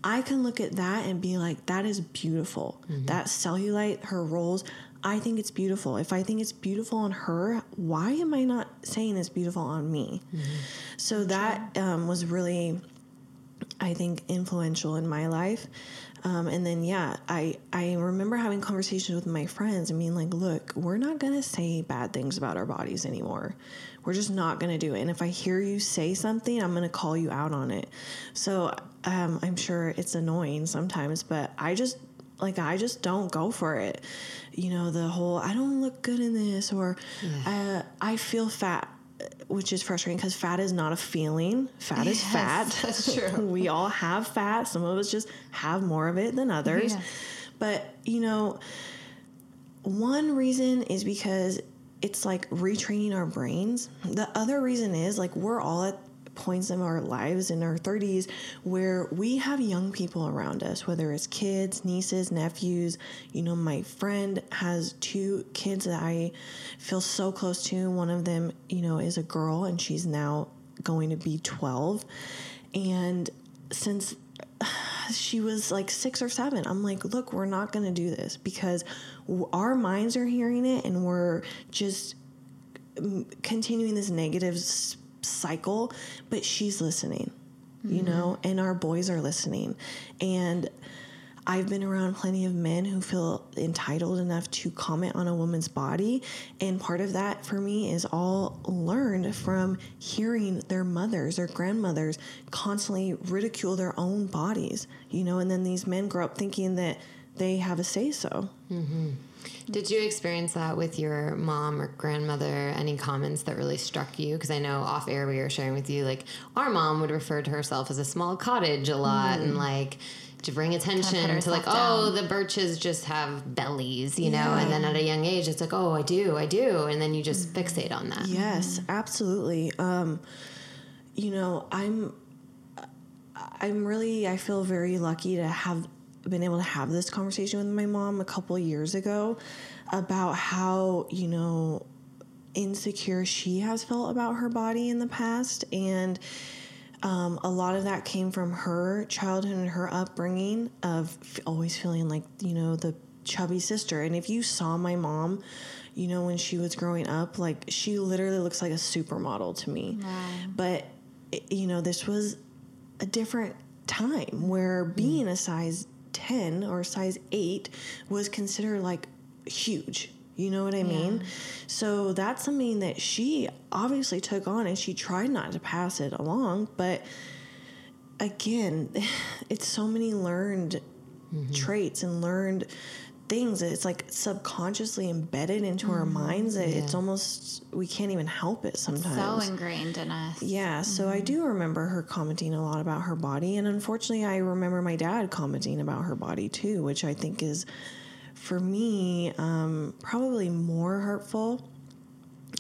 I can look at that and be like, that is beautiful. Mm-hmm. That cellulite, her rolls, I think it's beautiful. If I think it's beautiful on her, why am I not saying it's beautiful on me? Mm-hmm. So that um, was really, I think, influential in my life. Um, and then, yeah, I, I remember having conversations with my friends and being like, look, we're not going to say bad things about our bodies anymore. We're just not going to do it. And if I hear you say something, I'm going to call you out on it. So um, I'm sure it's annoying sometimes, but I just like, I just don't go for it. You know, the whole, I don't look good in this, or yeah. uh, I feel fat. Which is frustrating, because fat is not a feeling. Fat yes, is fat. That's true. We all have fat. Some of us just have more of it than others. Yeah. But, you know, one reason is because it's like retraining our brains. The other reason is like we're all at points in our lives in our thirties where we have young people around us, whether it's kids, nieces, nephews. You know, my friend has two kids that I feel so close to. One of them, you know, is a girl, and she's now going to be twelve. And since she was like six or seven, I'm like, look, we're not going to do this, because our minds are hearing it, and we're just continuing this negative cycle, but she's listening, mm-hmm. you know, and our boys are listening. And I've been around plenty of men who feel entitled enough to comment on a woman's body. And part of that for me is all learned from hearing their mothers or grandmothers constantly ridicule their own bodies, you know, and then these men grow up thinking that they have a say-so. Mm-hmm. Did you experience that with your mom or grandmother? Any comments that really struck you? Because I know off air we were sharing with you, like, our mom would refer to herself as a small cottage a lot, mm. and like, to bring attention to, to like, oh, down. The Birches just have bellies, you yeah. know, and then at a young age, it's like, oh, I do, I do. And then you just mm-hmm. fixate on that. Yes, mm-hmm. absolutely. Um, you know, I'm, I'm really, I feel very lucky to have been able to have this conversation with my mom a couple years ago about how, you know, insecure she has felt about her body in the past. And Um, a lot of that came from her childhood and her upbringing of f- always feeling like, you know, the chubby sister. And if you saw my mom, you know, when she was growing up, like, she literally looks like a supermodel to me. Wow. But, it, you know, this was a different time where being mm. a size ten or size eight was considered like huge. You know what I mean? Yeah. So that's something that she obviously took on, and she tried not to pass it along. But again, it's so many learned mm-hmm. traits and learned things that it's like subconsciously embedded into mm-hmm. our minds that yeah. it's almost, we can't even help it sometimes. It's so ingrained in us. Yeah. Mm-hmm. So I do remember her commenting a lot about her body. And unfortunately, I remember my dad commenting about her body too, which I think is, for me, um, probably more hurtful,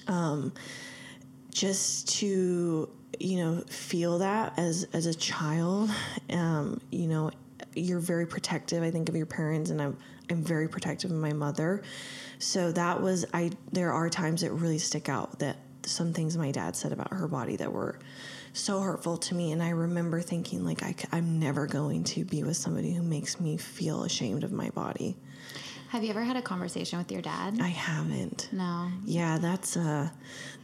um, just to, you know, feel that as, as a child, um, you know, you're very protective, I think, of your parents, and I'm, I'm very protective of my mother. So that was, I, there are times that really stick out, that some things my dad said about her body that were so hurtful to me. And I remember thinking, like, I, I'm never going to be with somebody who makes me feel ashamed of my body. Have you ever had a conversation with your dad? I haven't. No. Yeah, that's a,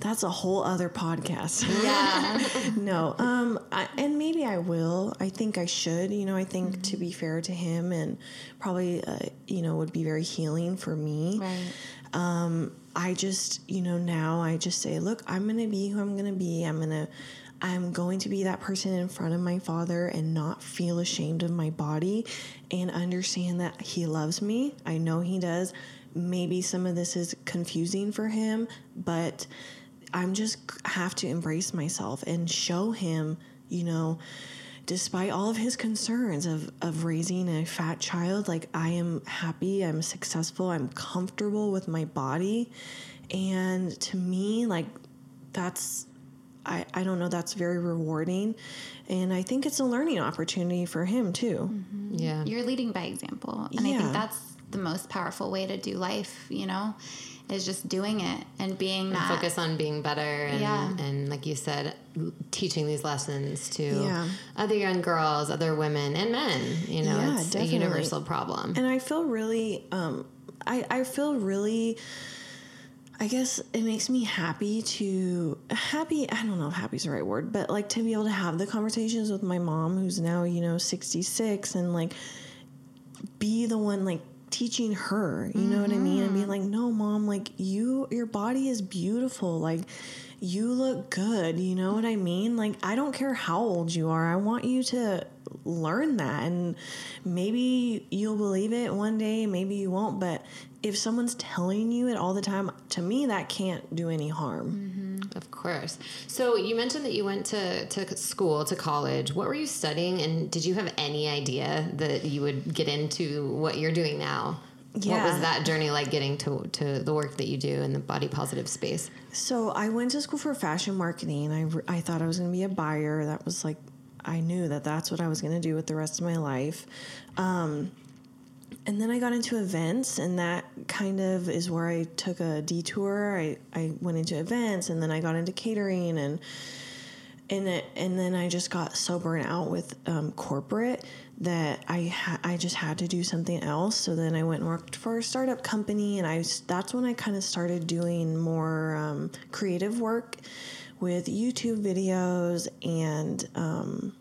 that's a whole other podcast. Yeah. No. Um, I, and maybe I will. I think I should. You know, I think mm-hmm. to be fair to him, and probably, uh, you know, would be very healing for me. Right. Um, I just, you know, now I just say, look, I'm going to be who I'm going to be. I'm going to, I'm going to be that person in front of my father and not feel ashamed of my body, and understand that he loves me. I know he does. Maybe some of this is confusing for him, but I'm just have to embrace myself and show him, you know, despite all of his concerns of, of raising a fat child, like, I am happy, I'm successful, I'm comfortable with my body. And to me, like, that's, I, I don't know, that's very rewarding. And I think it's a learning opportunity for him too. Mm-hmm. Yeah. You're leading by example. And yeah. I think that's the most powerful way to do life, you know, is just doing it and being and that. Focus on being better. And, yeah. and like you said, teaching these lessons to yeah. other young girls, other women, and men, you know, yeah, it's definitely a universal problem. And I feel really, um, I, I feel really, I guess it makes me happy to happy. I don't know if happy is the right word, but like, to be able to have the conversations with my mom, who's now, you know, sixty-six, and like, be the one like teaching her, you mm-hmm. know what I mean? And being like, no, mom, like, you, your body is beautiful. Like, you look good. You know what I mean? Like, I don't care how old you are. I want you to learn that, and maybe you'll believe it one day, maybe you won't. But if someone's telling you it all the time, to me, that can't do any harm. Mm-hmm. Of course. So you mentioned that you went to, to school, to college. What were you studying? And did you have any idea that you would get into what you're doing now? Yeah. What was that journey like, getting to, to the work that you do in the body positive space? So I went to school for fashion marketing. I, I thought I was going to be a buyer. That was like, I knew that that's what I was going to do with the rest of my life. Um, and then I got into events, and that kind of is where I took a detour. I, I went into events, and then I got into catering, and, and, it, and then I just got so burnt out with, um, corporate that I, ha- I just had to do something else. So then I went and worked for a startup company, and I, that's when I kind of started doing more, um, creative work with YouTube videos and um,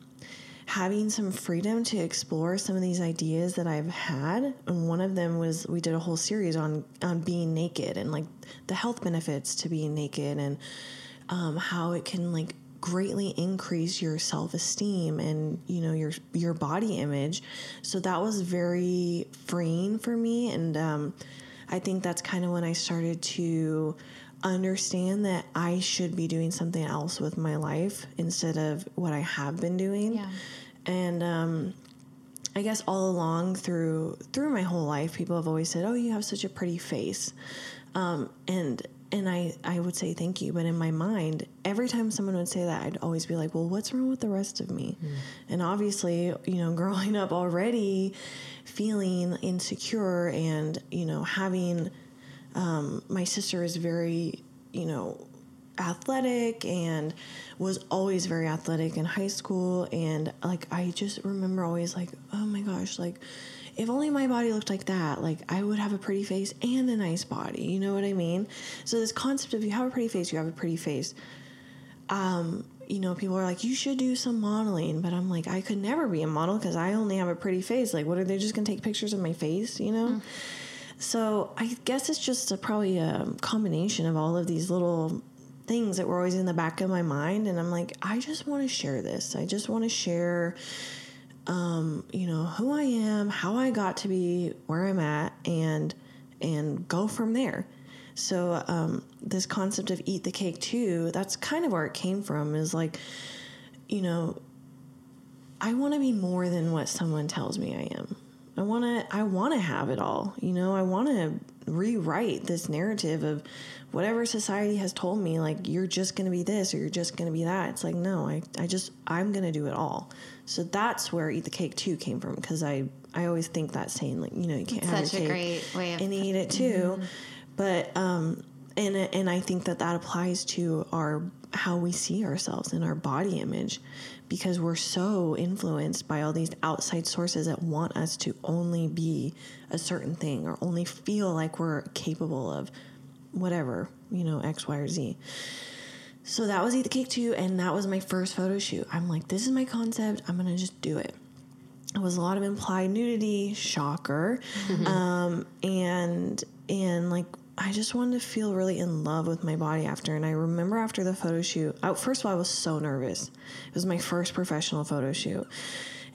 having some freedom to explore some of these ideas that I've had. And one of them was, we did a whole series on, on being naked and like the health benefits to being naked, and um, how it can like greatly increase your self-esteem and, you know, your, your body image. So that was very freeing for me. And, um, I think that's kind of when I started to understand that I should be doing something else with my life instead of what I have been doing. Yeah. And, um, I guess all along through, through my whole life, people have always said, "Oh, you have such a pretty face." Um, and, And I, I would say thank you. But in my mind, every time someone would say that, I'd always be like, well, what's wrong with the rest of me? Mm. And obviously, you know, growing up already feeling insecure and, you know, having, um, my sister is very, you know, athletic and was always very athletic in high school. And like, I just remember always like, oh my gosh, like if only my body looked like that, like I would have a pretty face and a nice body. You know what I mean? So this concept of you have a pretty face, you have a pretty face. Um, you know, people are like, you should do some modeling, but I'm like, I could never be a model because I only have a pretty face. Like, what are they just going to take pictures of my face? You know? Mm. So I guess it's just a, probably a combination of all of these little things that were always in the back of my mind. And I'm like, I just want to share this. I just want to share, um, you know, who I am, how I got to be where I'm at, and, and go from there. So, um, this concept of Eat the Cake Too, that's kind of where it came from, is like, you know, I want to be more than what someone tells me I am. I want to, I want to have it all. You know, I want to rewrite this narrative of whatever society has told me, like, you're just going to be this, or you're just going to be that. It's like, no, I, I just, I'm going to do it all. So that's where Eat the Cake Too came from. Cause I, I always think that saying, like, you know, you can't it's have such your cake a great way of and eat it too. Mm-hmm. But, um, and, and I think that that applies to our, how we see ourselves and our body image, because we're so influenced by all these outside sources that want us to only be a certain thing or only feel like we're capable of whatever, you know, X, Y, or Z. So that was Eat the Cake Too. And that was my first photo shoot. I'm like, this is my concept. I'm going to just do it. It was a lot of implied nudity, shocker. um, and, and like, I just wanted to feel really in love with my body after. And I remember after the photo shoot, I, first of all, I was so nervous. It was my first professional photo shoot.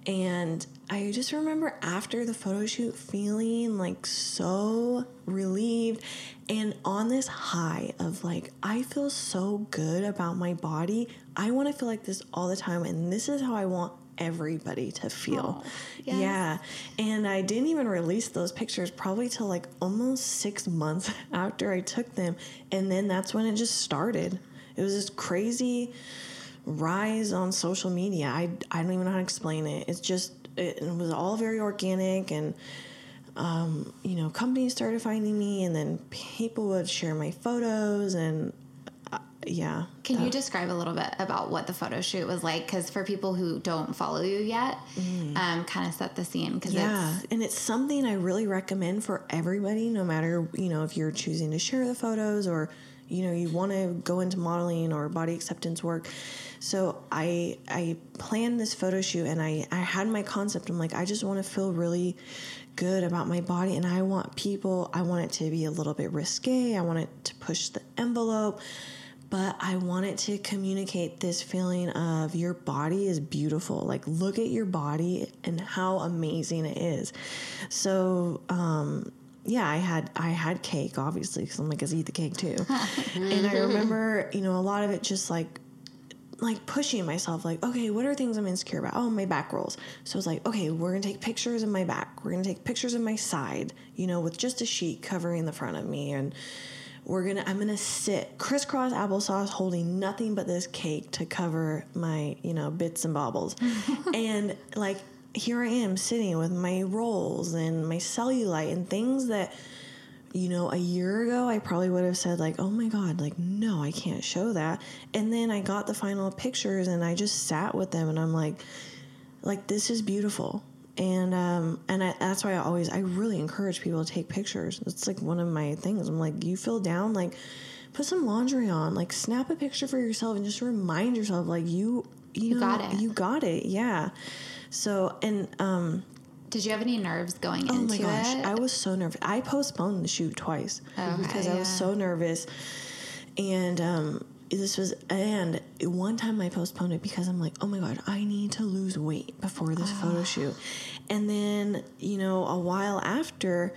And I just remember after the photo shoot feeling like so relieved and on this high of like, I feel so good about my body. I want to feel like this all the time. And this is how I want everybody to feel. Oh, yes. Yeah. And I didn't even release those pictures probably till like almost six months after I took them. And then that's when it just started. It was this crazy rise on social media. I, I don't even know how to explain it. It's just, it, it was all very organic, and, um, you know, companies started finding me, and then people would share my photos, and yeah. Can that. you describe a little bit about what the photo shoot was like? Because for people who don't follow you yet, mm. um, kind of set the scene. Cause yeah. It's, and it's something I really recommend for everybody, no matter, you know, if you're choosing to share the photos or, you know, you want to go into modeling or body acceptance work. So I, I planned this photo shoot, and I, I had my concept. I'm like, I just want to feel really good about my body, and I want people, I want it to be a little bit risque. I want it to push the envelope. But I wanted to communicate this feeling of your body is beautiful. Like, look at your body and how amazing it is. So, um, yeah, I had, I had cake, obviously, because I'm like, let's eat the cake too. And I remember, you know, a lot of it just like, like pushing myself, like, okay, what are things I'm insecure about? Oh, my back rolls. So I was like, okay, we're going to take pictures of my back. We're going to take pictures of my side, you know, with just a sheet covering the front of me. And We're gonna, I'm gonna sit crisscross applesauce holding nothing but this cake to cover my, you know, bits and bobbles. And like, here I am sitting with my rolls and my cellulite and things that, you know, a year ago I probably would have said like, oh my God, like, no, I can't show that. And then I got the final pictures, and I just sat with them, and I'm like, like, this is beautiful. And, um, and I, that's why I always, I really encourage people to take pictures. It's like one of my things. I'm like, you feel down, like, put some laundry on, like snap a picture for yourself and just remind yourself, like you, you, you know, got it. You got it. Yeah. So, and, um, did you have any nerves going into it? Oh my gosh. It? I was so nervous. I postponed the shoot twice okay, because I yeah. was so nervous. And, um, This was, and one time I postponed it because I'm like, oh my God, I need to lose weight before this oh. photo shoot. And then, you know, a while after,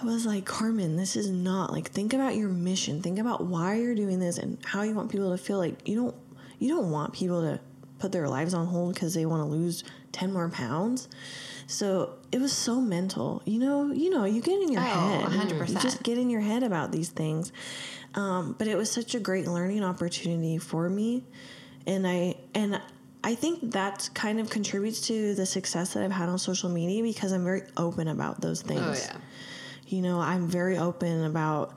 I was like, Carmen, this is not, like, think about your mission. Think about why you're doing this and how you want people to feel. Like, you don't, you don't want people to put their lives on hold because they want to lose ten more pounds. So it was so mental, you know, you know, you get in your oh, head, one hundred percent. You just get in your head about these things. Um, but it was such a great learning opportunity for me. And I, and I think that kind of contributes to the success that I've had on social media because I'm very open about those things. Oh, yeah. You know, I'm very open about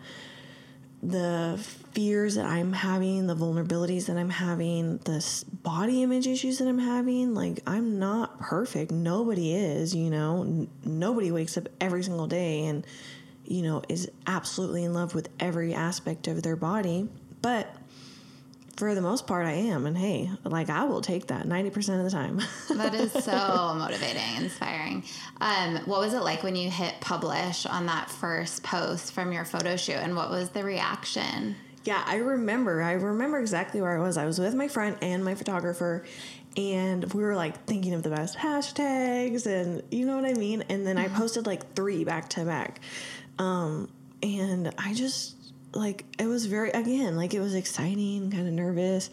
the fears that I'm having, the vulnerabilities that I'm having, the body image issues that I'm having. Like, I'm not perfect. Nobody is, you know, N- nobody wakes up every single day and, you know, is absolutely in love with every aspect of their body. But for the most part, I am. And hey, like, I will take that ninety percent of the time. That is so motivating, inspiring. Um, what was it like when you hit publish on that first post from your photo shoot? And what was the reaction? Yeah, I remember. I remember exactly where I was. I was with my friend and my photographer. And we were, like, thinking of the best hashtags. And you know what I mean? And then mm-hmm. I posted, like, three back-to-back. Um, and I just... Like, it was very, again, like, it was exciting, kind of nervous.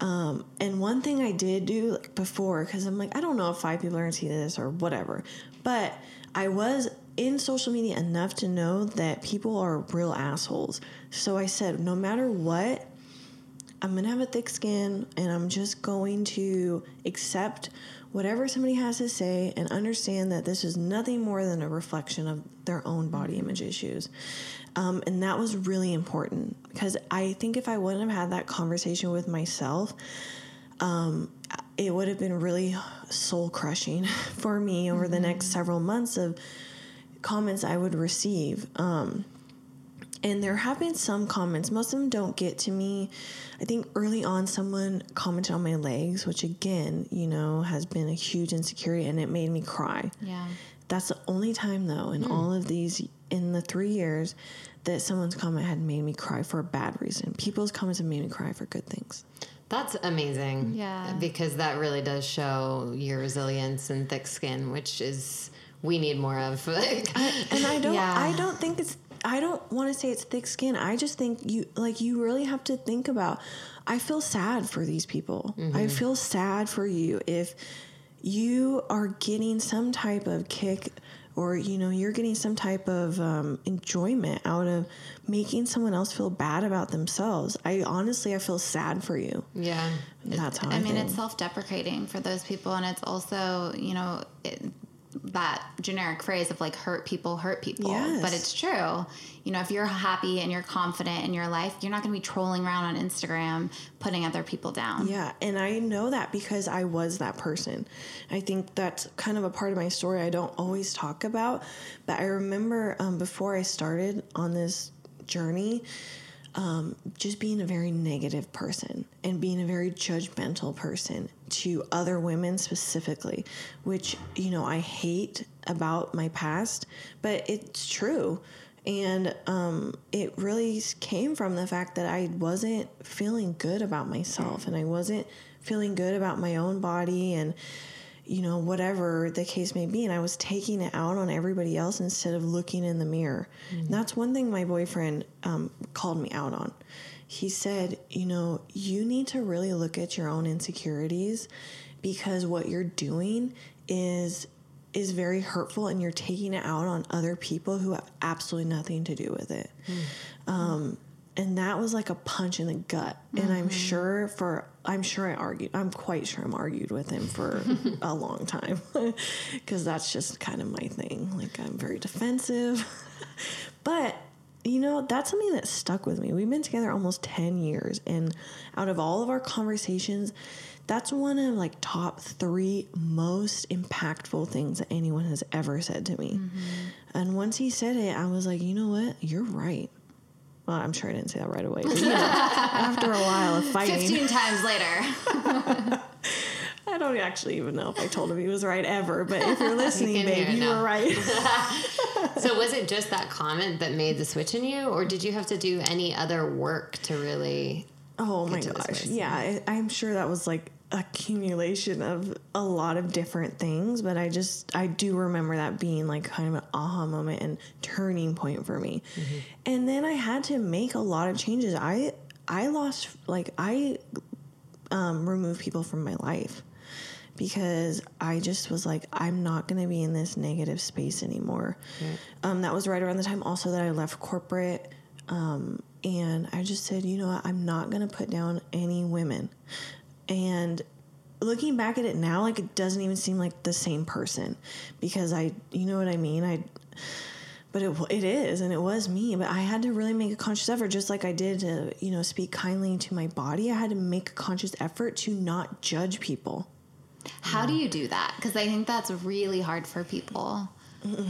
Um, and one thing I did do, like, before, because I'm like, I don't know if five people are going to see this or whatever. But I was in social media enough to know that people are real assholes. So I said, no matter what, I'm going to have a thick skin, and I'm just going to accept whatever somebody has to say and understand that this is nothing more than a reflection of their own body image issues. Um, and that was really important because I think if I wouldn't have had that conversation with myself, um, it would have been really soul crushing for me over mm-hmm. the next several months of comments I would receive. Um, And there have been some comments. Most of them don't get to me. I think early on someone commented on my legs, which again, you know, has been a huge insecurity, and it made me cry. Yeah. That's the only time, though, in mm. all of these, in the three years, that someone's comment had made me cry for a bad reason. People's comments have made me cry for good things. That's amazing. Yeah. Because that really does show your resilience and thick skin, which is, we need more of. I, and I don't, yeah. I don't think it's, I don't want to say it's thick skin. I just think you, like, you really have to think about, I feel sad for these people. Mm-hmm. I feel sad for you. If you are getting some type of kick or, you know, you're getting some type of um, enjoyment out of making someone else feel bad about themselves, I honestly, I feel sad for you. Yeah. That's how I, I mean, think. It's self-deprecating for those people. And it's also, you know, it, that generic phrase of like hurt people hurt people. Yes. But it's true. You know, if you're happy and you're confident in your life, you're not going to be trolling around on Instagram, putting other people down. Yeah. And I know that because I was that person. I think that's kind of a part of my story I don't always talk about, but I remember um, before I started on this journey, um, just being a very negative person and being a very judgmental person to other women specifically, which, you know, I hate about my past, but it's true. And, um, it really came from the fact that I wasn't feeling good about myself and I wasn't feeling good about my own body and, you know, whatever the case may be. And I was taking it out on everybody else instead of looking in the mirror. Mm-hmm. And that's one thing my boyfriend, um, called me out on. He said, you know, you need to really look at your own insecurities because what you're doing is, is very hurtful and you're taking it out on other people who have absolutely nothing to do with it. Mm-hmm. Um, and that was like a punch in the gut. Mm-hmm. And I'm sure for, I'm sure I argued, I'm quite sure I'm argued with him for a long time because that's just kind of my thing. Like, I'm very defensive, but you know, that's something that stuck with me. We've been together almost ten years, and out of all of our conversations, that's one of like top three most impactful things that anyone has ever said to me. Mm-hmm. And once he said it, I was like, you know what? You're right. Well, I'm sure I didn't say that right away. But, you know, after a while of fighting. fifteen times later. I don't actually even know if I told him he was right ever, but if you're listening, you babe, you know. were right. So was it just that comment that made the switch in you, or did you have to do any other work to really... Oh, my gosh. Yeah, I, I'm sure that was like accumulation of a lot of different things, but I just, I do remember that being like kind of an aha moment and turning point for me. Mm-hmm. And then I had to make a lot of changes. I, I lost, like, I um, removed people from my life because I just was like, I'm not going to be in this negative space anymore. Right. Um, that was right around the time also that I left corporate. Um, and I just said, you know what, I'm not going to put down any women. And looking back at it now, like, it doesn't even seem like the same person because I, you know what I mean? I, but it, it is, and it was me, but I had to really make a conscious effort, just like I did to, you know, speak kindly to my body. I had to make a conscious effort to not judge people. How yeah. do you do that? Because I think that's really hard for people. Mm-mm.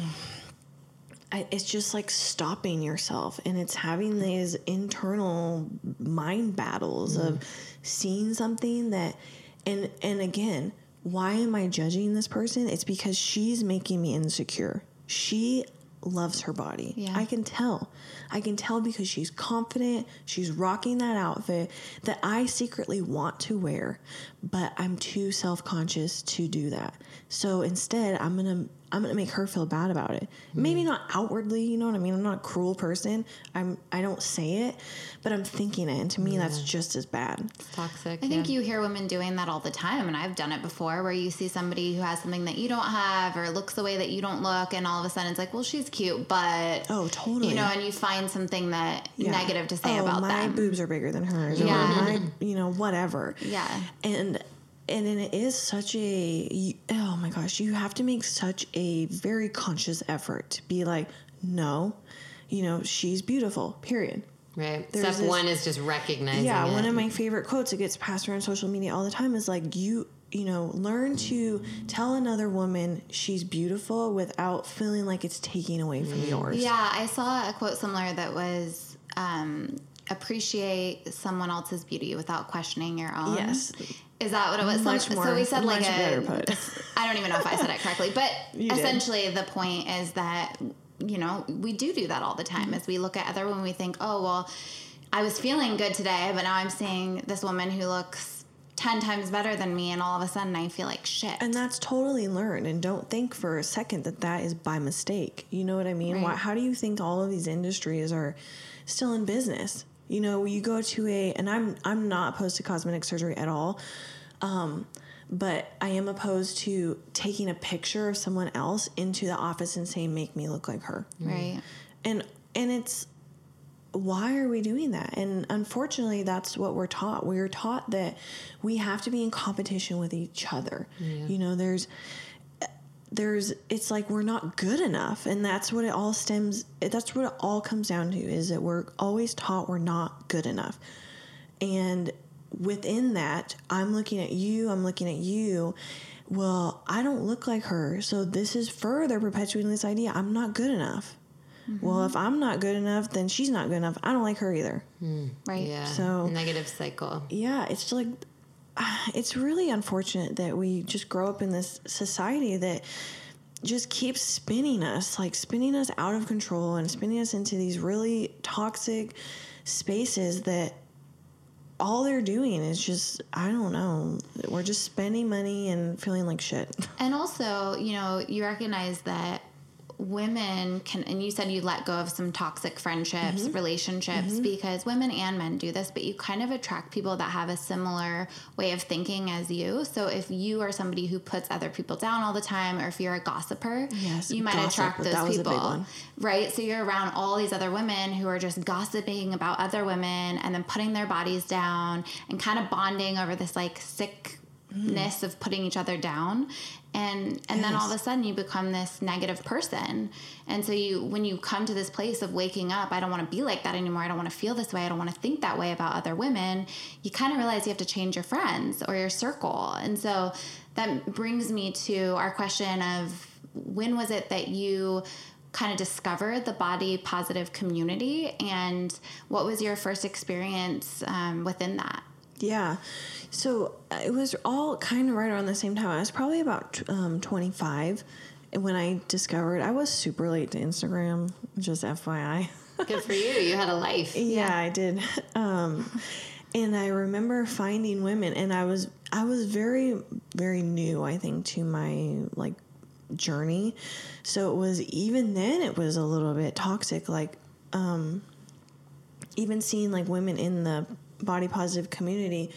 I, it's just like stopping yourself, and it's having these internal mind battles mm. of seeing something that, and, and again, why am I judging this person? It's because she's making me insecure. She loves her body. Yeah. I can tell, I can tell because she's confident. She's rocking that outfit that I secretly want to wear, but I'm too self-conscious to do that. So instead I'm going to, I'm going to make her feel bad about it. Maybe not outwardly, you know what I mean? I'm not a cruel person. I'm, I don't say it, but I'm thinking it. And to me, yeah. that's just as bad. It's toxic. I yeah. think you hear women doing that all the time. And I've done it before where you see somebody who has something that you don't have or looks the way that you don't look. And all of a sudden it's like, well, she's cute, but oh, totally. You know, and you find something that yeah. negative to say oh, about my them. My boobs are bigger than hers. Yeah. Or my, you know, whatever. Yeah. And, And then it is such a, oh my gosh, you have to make such a very conscious effort to be like, no, you know, she's beautiful, period. Right. There's Step this, one is just recognizing Yeah, it. One of my favorite quotes, it gets passed around social media all the time, is like, you, you know, learn to tell another woman she's beautiful without feeling like it's taking away from yours. Yeah, I saw a quote similar that was... Um, appreciate someone else's beauty without questioning your own. Yes. Is that what it was? Much so, more, so we said much like a, put. I don't even know if I said it correctly, but you essentially did. The point is that, you know, we do do that all the time mm-hmm. as we look at other women, we think, oh, well, I was feeling good today, but now I'm seeing this woman who looks ten times better than me, and all of a sudden I feel like shit. And that's totally learned, and don't think for a second that that is by mistake. You know what I mean? Right. Why, how do you think all of these industries are still in business? You know, you go to a, and I'm I'm not opposed to cosmetic surgery at all, um, but I am opposed to taking a picture of someone else into the office and saying, make me look like her. Right. And and it's, why are we doing that? And unfortunately, that's what we're taught. We're taught that we have to be in competition with each other. Yeah. You know, there's, there's, it's like we're not good enough. And that's what it all stems, that's what it all comes down to, is that we're always taught we're not good enough. And within that, I'm looking at you, I'm looking at you. Well, I don't look like her. So this is further perpetuating this idea. I'm not good enough. Mm-hmm. Well, if I'm not good enough, then she's not good enough. I don't like her either. Mm, right. Yeah. So negative cycle. Yeah. It's like, it's really unfortunate that we just grow up in this society that just keeps spinning us, like spinning us out of control and spinning us into these really toxic spaces that all they're doing is just, I don't know, we're just spending money and feeling like shit. And also, you know, you recognize that women can, and you said you let go of some toxic friendships, mm-hmm. relationships, mm-hmm. because women and men do this, but you kind of attract people that have a similar way of thinking as you. So if you are somebody who puts other people down all the time, or if you're a gossiper, yes, you might gossip, attract those that was people, a big one. Right? So you're around all these other women who are just gossiping about other women and then putting their bodies down and kind of bonding over this like sick ness of putting each other down, and and yes. then all of a sudden you become this negative person. And so you, when you come to this place of waking up, I don't want to be like that anymore, I don't want to feel this way, I don't want to think that way about other women, you kind of realize you have to change your friends or your circle. And so that brings me to our question of, when was it that you kind of discover the body positive community, and what was your first experience um, within that? Yeah. So it was all kind of right around the same time. I was probably about um, twenty-five when I discovered. I was super late to Instagram, just F Y I. Good for you. You had a life. Yeah, yeah. I did. Um, and I remember finding women, and I was, I was very, very new, I think, to my like journey. So it was, even then it was a little bit toxic. Like, um, even seeing like women in the body positive community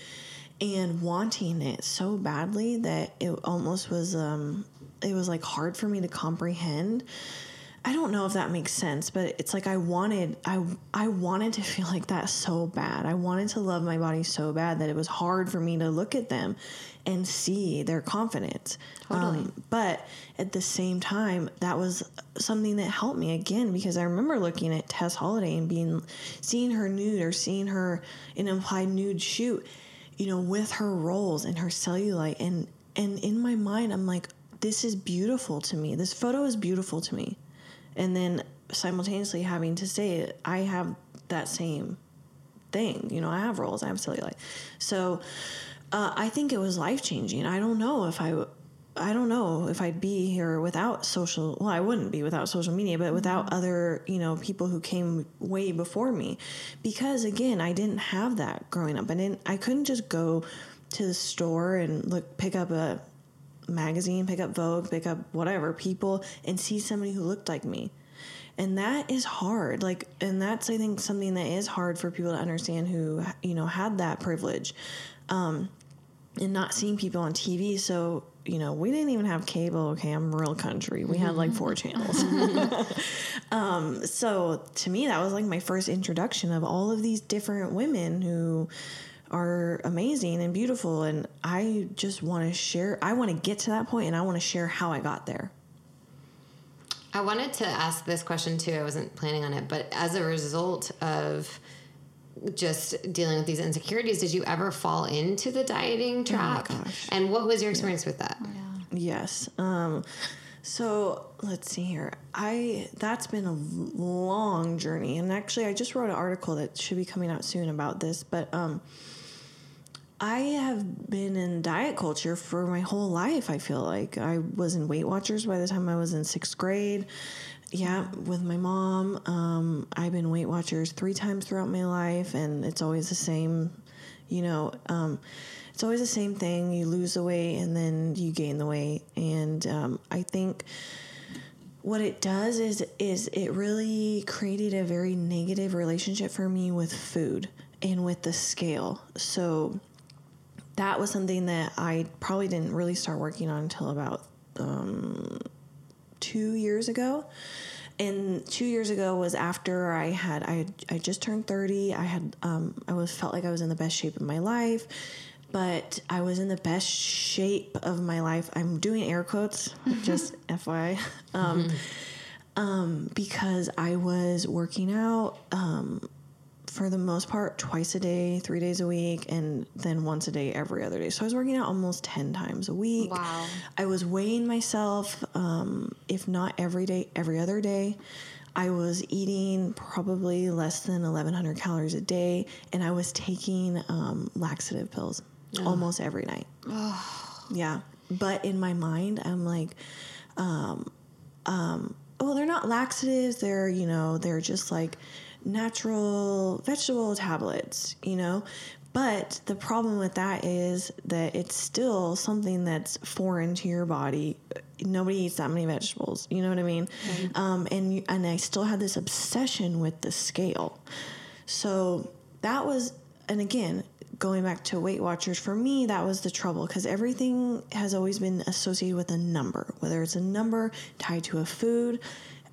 and wanting it so badly that it almost was, um, it was like hard for me to comprehend. I don't know if that makes sense, but it's like I wanted, I I wanted to feel like that so bad. I wanted to love my body so bad that it was hard for me to look at them and see their confidence. Totally. Um, but at the same time, that was something that helped me again, because I remember looking at Tess Holiday and being, seeing her nude or seeing her in an implied nude shoot, you know, with her rolls and her cellulite. And, and in my mind, I'm like, this is beautiful to me. This photo is beautiful to me. And then simultaneously having to say it, I have that same thing. You know, I have rolls, I have cellulite. So uh, I think it was life-changing. I don't know if I, I don't know if I'd be here without social, well, I wouldn't be without social media, but without other, you know, people who came way before me. Because again, I didn't have that growing up. I didn't, I couldn't just go to the store and look, pick up a magazine, pick up Vogue, pick up whatever, People, and see somebody who looked like me. And that is hard. Like, and that's, I think, something that is hard for people to understand who, you know, had that privilege, um, and not seeing people on T V. So, you know, we didn't even have cable. Okay. I'm real country. We had like four channels. um, so to me, that was like my first introduction of all of these different women who are amazing and beautiful, and I just want to share. I want to get to that point, and I want to share how I got there. I wanted to ask this question too. I wasn't planning on it, but as a result of just dealing with these insecurities, did you ever fall into the dieting trap? Oh my gosh. And what was your experience yeah. with that? Oh, yeah. Yes. Um, so let's see here. I that's been a long journey, and actually, I just wrote an article that should be coming out soon about this, but um. I have been in diet culture for my whole life, I feel like. I was in Weight Watchers by the time I was in sixth grade. Yeah, with my mom. Um, I've been Weight Watchers three times throughout my life, and it's always the same, you know, um, it's always the same thing. You lose the weight, and then you gain the weight. And um, I think what it does is is it really created a very negative relationship for me with food and with the scale. So that was something that I probably didn't really start working on until about um, two years ago. And two years ago was after I had, I I just turned thirty. I had, um, I was felt like I was in the best shape of my life, but I was in the best shape of my life. I'm doing air quotes, just F Y I. Um, mm-hmm. um, because I was working out, um, for the most part, twice a day, three days a week, and then once a day every other day. So I was working out almost ten times a week. Wow. I was weighing myself, um, if not every day, every other day. I was eating probably less than eleven hundred calories a day, and I was taking um, laxative pills oh. almost every night. Oh. Yeah. But in my mind, I'm like, um, um, oh, they're not laxatives. They're, you know, they're just like natural vegetable tablets, you know. But the problem with that is that it's still something that's foreign to your body. Nobody eats that many vegetables, you know what I mean? Mm-hmm. Um, and and I still had this obsession with the scale. So that was, and again, going back to Weight Watchers, for me, that was the trouble, because everything has always been associated with a number, whether it's a number tied to a food,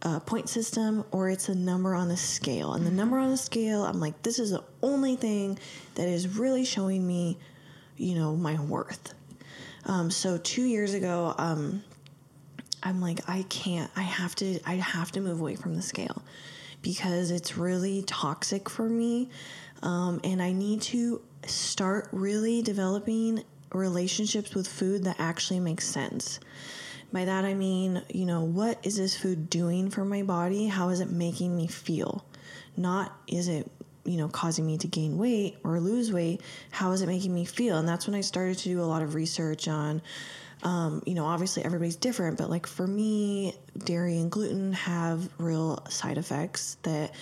Uh, point system, or it's a number on a scale. And the number on the scale, I'm like, this is the only thing that is really showing me, you know, my worth. Um, so two years ago, um, I'm like, I can't, I have to, I have to move away from the scale, because it's really toxic for me. Um, and I need to start really developing relationships with food that actually makes sense. By that, I mean, you know, what is this food doing for my body? How is it making me feel? Not is it, you know, causing me to gain weight or lose weight? How is it making me feel? And that's when I started to do a lot of research on, um, you know, obviously everybody's different, but like for me, dairy and gluten have real side effects that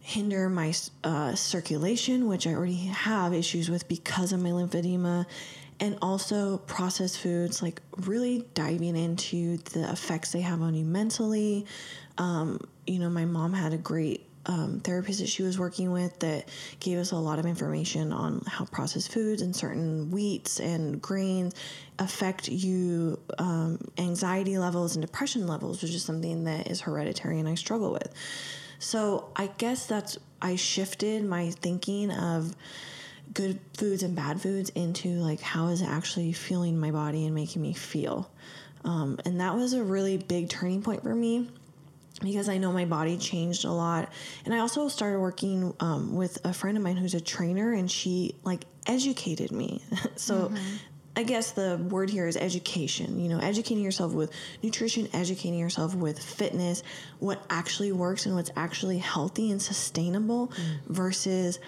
hinder my uh, circulation, which I already have issues with because of my lymphedema, and also processed foods, like really diving into the effects they have on you mentally. Um, you know, my mom had a great Um, therapist that she was working with that gave us a lot of information on how processed foods and certain wheats and grains affect you, um, anxiety levels and depression levels, which is something that is hereditary and I struggle with. So I guess that's, I shifted my thinking of good foods and bad foods into like, how is it actually feeling my body and making me feel? Um, and that was a really big turning point for me, because I know my body changed a lot. And I also started working um, with a friend of mine who's a trainer, and she like educated me. So mm-hmm. I guess the word here is education, you know, educating yourself with nutrition, educating yourself with fitness, what actually works and what's actually healthy and sustainable mm-hmm. versus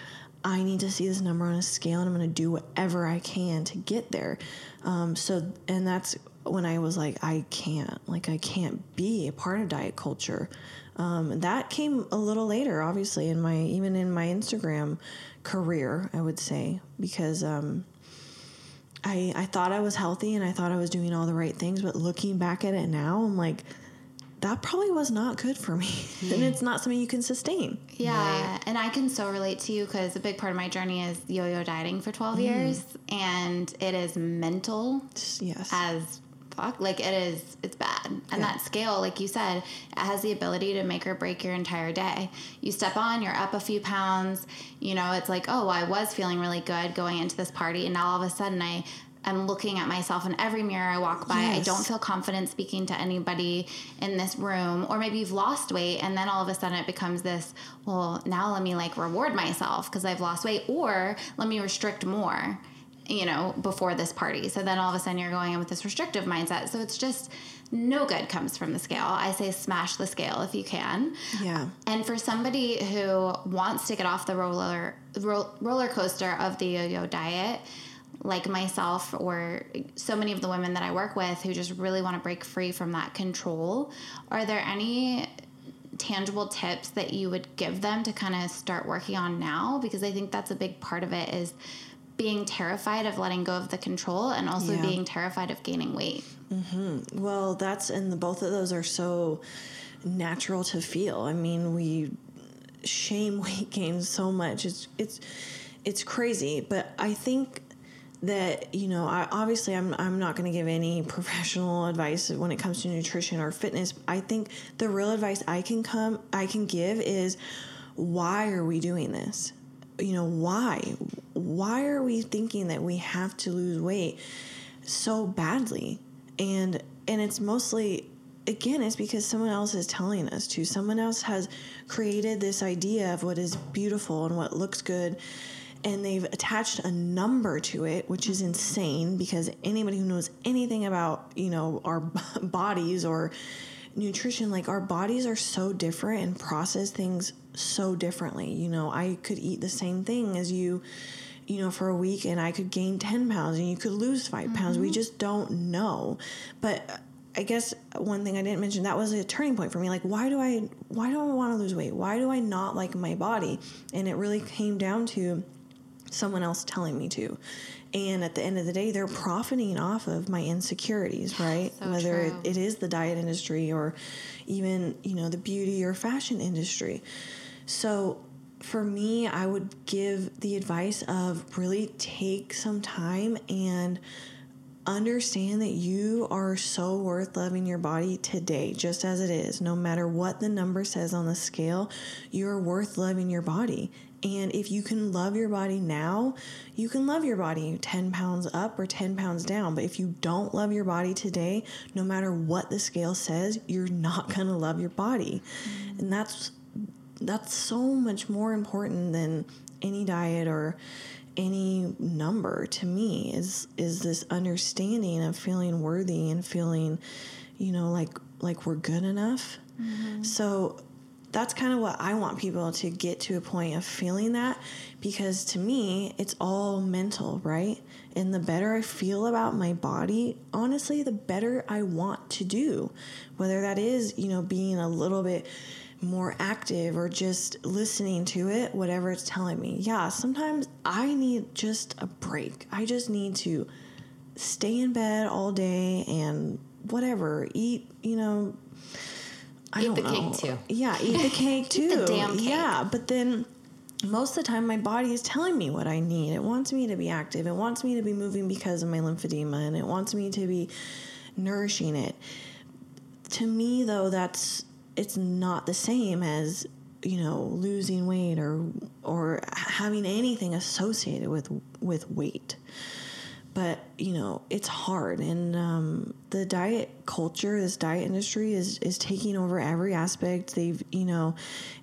I need to see this number on a scale and I'm going to do whatever I can to get there. Um, so, and that's when I was like, I can't, like, I can't be a part of diet culture. Um, that came a little later, obviously, in my, even in my Instagram career, I would say, because, um, I, I thought I was healthy and I thought I was doing all the right things, but looking back at it now, I'm like, that probably was not good for me. And it's not something you can sustain. Yeah. Right. And I can so relate to you, because a big part of my journey is yo-yo dieting for twelve mm. years, and it is mental yes. as fuck. Like it is, it's bad. And yeah. that scale, like you said, it has the ability to make or break your entire day. You step on, you're up a few pounds, you know, it's like, oh, I was feeling really good going into this party, and now all of a sudden I, I'm looking at myself in every mirror I walk by. Yes. I don't feel confident speaking to anybody in this room. Or maybe you've lost weight, and then all of a sudden it becomes this, well, now let me like reward myself because I've lost weight, or let me restrict more, you know, before this party. So then all of a sudden you're going in with this restrictive mindset. So it's just no good comes from the scale. I say smash the scale if you can. Yeah. And for somebody who wants to get off the roller, ro- roller coaster of the yo-yo diet, like myself or so many of the women that I work with who just really want to break free from that control, are there any tangible tips that you would give them to kind of start working on now? Because I think that's a big part of it, is being terrified of letting go of the control, and also yeah. being terrified of gaining weight. Mm-hmm. Well, that's, and the, both of those are so natural to feel. I mean, we shame weight gain so much. It's, it's, it's crazy, but I think that, you know, I, obviously I'm I'm not going to give any professional advice when it comes to nutrition or fitness. I think the real advice I can come I can give is, why are we doing this? You know, why? Why are we thinking that we have to lose weight so badly? And and it's mostly, again, it's because someone else is telling us to. Someone else has created this idea of what is beautiful and what looks good, and they've attached a number to it, which is insane, because anybody who knows anything about, you know, our bodies or nutrition, like our bodies are so different and process things so differently. You know, I could eat the same thing as you, you know, for a week, and I could gain ten pounds and you could lose five mm-hmm. pounds. We just don't know. But I guess one thing I didn't mention, that was a turning point for me. Like, why do I, why do I want to lose weight? Why do I not like my body? And it really came down to someone else telling me to. And at the end of the day, they're profiting off of my insecurities, right? So whether it, it is the diet industry or even, you know, the beauty or fashion industry. So for me, I would give the advice of really take some time and understand that you are so worth loving your body today, just as it is. No matter what the number says on the scale, you're worth loving your body. And if you can love your body now, you can love your body ten pounds up or ten pounds down. But if you don't love your body today, no matter what the scale says, you're not going to love your body. Mm-hmm. And that's, that's so much more important than any diet or any number to me is is this understanding of feeling worthy and feeling, you know, like like we're good enough. Mm-hmm. So that's kind of what I want people to get to, a point of feeling that, because to me, it's all mental, right? And the better I feel about my body, honestly, the better I want to do, whether that is, you know, being a little bit more active or just listening to it, whatever it's telling me. Yeah, sometimes I need just a break. I just need to stay in bed all day and whatever, eat, you know, I don't know. Eat the cake too. Yeah, eat the cake too. Eat the damn cake. Yeah, but then most of the time my body is telling me what I need. It wants me to be active. It wants me to be moving because of my lymphedema, and it wants me to be nourishing it. To me, though, that's it's not the same as, you know, losing weight or or having anything associated with with weight. But, you know, it's hard. And um, the diet culture, this diet industry is, is taking over every aspect. They've, you know,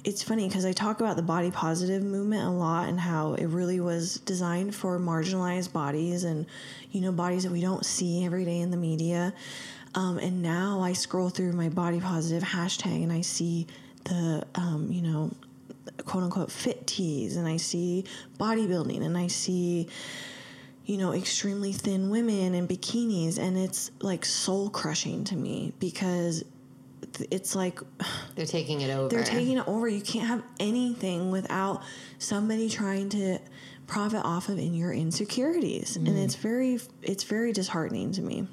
it's funny because I talk about the body positive movement a lot and how it really was designed for marginalized bodies and, you know, bodies that we don't see every day in the media. Um, and now I scroll through my body positive hashtag and I see the, um, you know, quote unquote fit tees, and I see bodybuilding, and I see, you know, extremely thin women in bikinis, and it's like soul crushing to me because it's like they're taking it over. They're taking it over. You can't have anything without somebody trying to profit off of in your insecurities, mm. and it's very, it's very disheartening to me.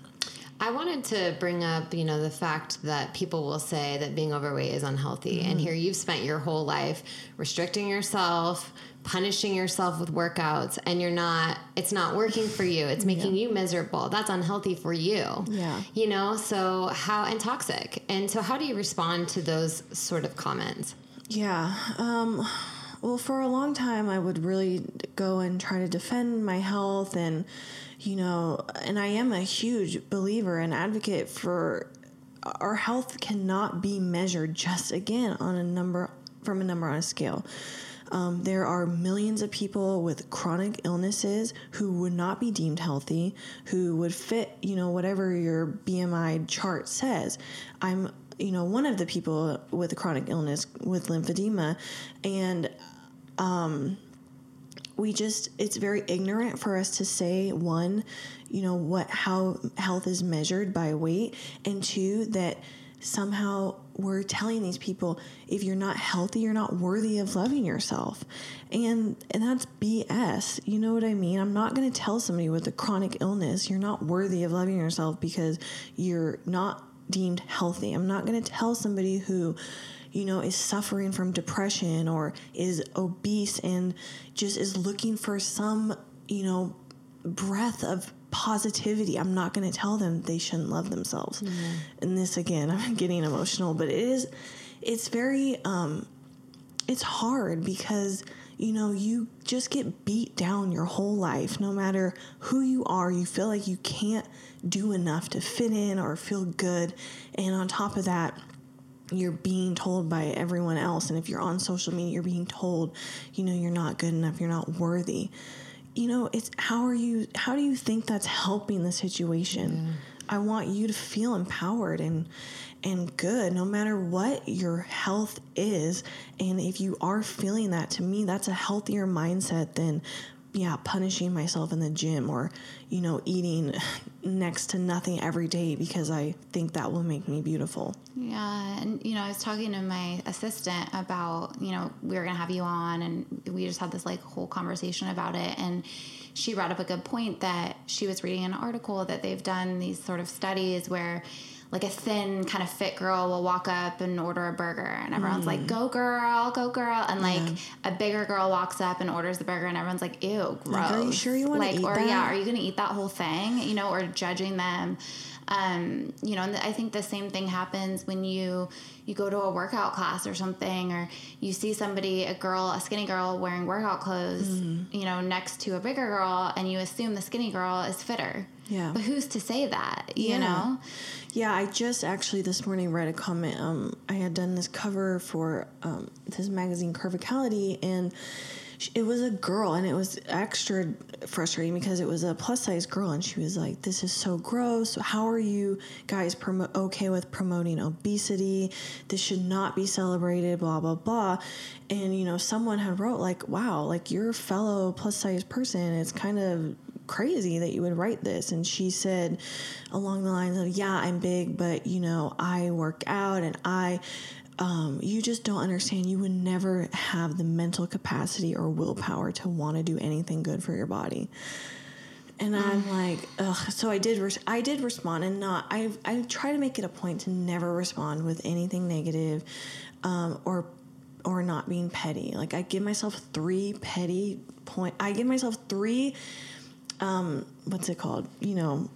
I wanted to bring up, you know, the fact that people will say that being overweight is unhealthy. Mm-hmm. And here you've spent your whole life restricting yourself, punishing yourself with workouts, and you're not, it's not working for you. It's making yeah. you miserable. That's unhealthy for you. Yeah. You know, so how, and toxic. And so how do you respond to those sort of comments? Yeah. Um, well, for a long time, I would really go and try to defend my health and, you know, and I am a huge believer and advocate for our health cannot be measured just again on a number from a number on a scale. Um, there are millions of people with chronic illnesses who would not be deemed healthy, who would fit, you know, whatever your B M I chart says. I'm, you know, one of the people with a chronic illness with lymphedema, and, um, we just, it's very ignorant for us to say, one, you know, what, how health is measured by weight, and two, that somehow we're telling these people, if you're not healthy, you're not worthy of loving yourself. And, and that's B S. You know what I mean? I'm not going to tell somebody with a chronic illness, you're not worthy of loving yourself because you're not deemed healthy. I'm not going to tell somebody who, you know, is suffering from depression or is obese and just is looking for some, you know, breath of positivity. I'm not going to tell them they shouldn't love themselves. Mm-hmm. And this, again, I'm getting emotional, but it is, it's very, um, it's hard because, you know, you just get beat down your whole life. No matter who you are, you feel like you can't do enough to fit in or feel good. And on top of that, you're being told by everyone else. And if you're on social media, you're being told, you know, you're not good enough. You're not worthy. You know, it's how are you, how do you think that's helping the situation? Yeah. I want you to feel empowered and, and good no matter what your health is. And if you are feeling that, to me, that's a healthier mindset than, yeah, punishing myself in the gym or, you know, eating next to nothing every day because I think that will make me beautiful. Yeah. And, you know, I was talking to my assistant about, you know, we were going to have you on, and we just had this like whole conversation about it. And she brought up a good point that she was reading an article that they've done these sort of studies where like a thin kind of fit girl will walk up and order a burger, and everyone's mm. like, go girl, go girl. And like yeah. a bigger girl walks up and orders the burger, and everyone's like, ew, gross. Like, are you sure you want like, to eat or, that? Yeah, are you going to eat that whole thing? You know, or judging them. Um, you know, and th- I think the same thing happens when you, you go to a workout class or something, or you see somebody, a girl, a skinny girl wearing workout clothes, mm. you know, next to a bigger girl, and you assume the skinny girl is fitter. Yeah. But who's to say that, you yeah. know? Yeah. I just actually this morning read a comment. Um, I had done this cover for, um, this magazine Curvicality, and it was a girl, and it was extra frustrating because it was a plus size girl, and she was like, this is so gross. How are you guys prom- okay with promoting obesity? This should not be celebrated, blah, blah, blah. And, you know, someone had wrote like, wow, like your fellow plus size person, it's kind of crazy that you would write this. And she said along the lines of, yeah, I'm big, but, you know, I work out and I... Um, you just don't understand. You would never have the mental capacity or willpower to want to do anything good for your body. And mm. I'm like, ugh. So I did, res- I did respond, and not, I, I try to make it a point to never respond with anything negative, um, or, or not being petty. Like I give myself three petty point. I give myself three, um, what's it called? You know,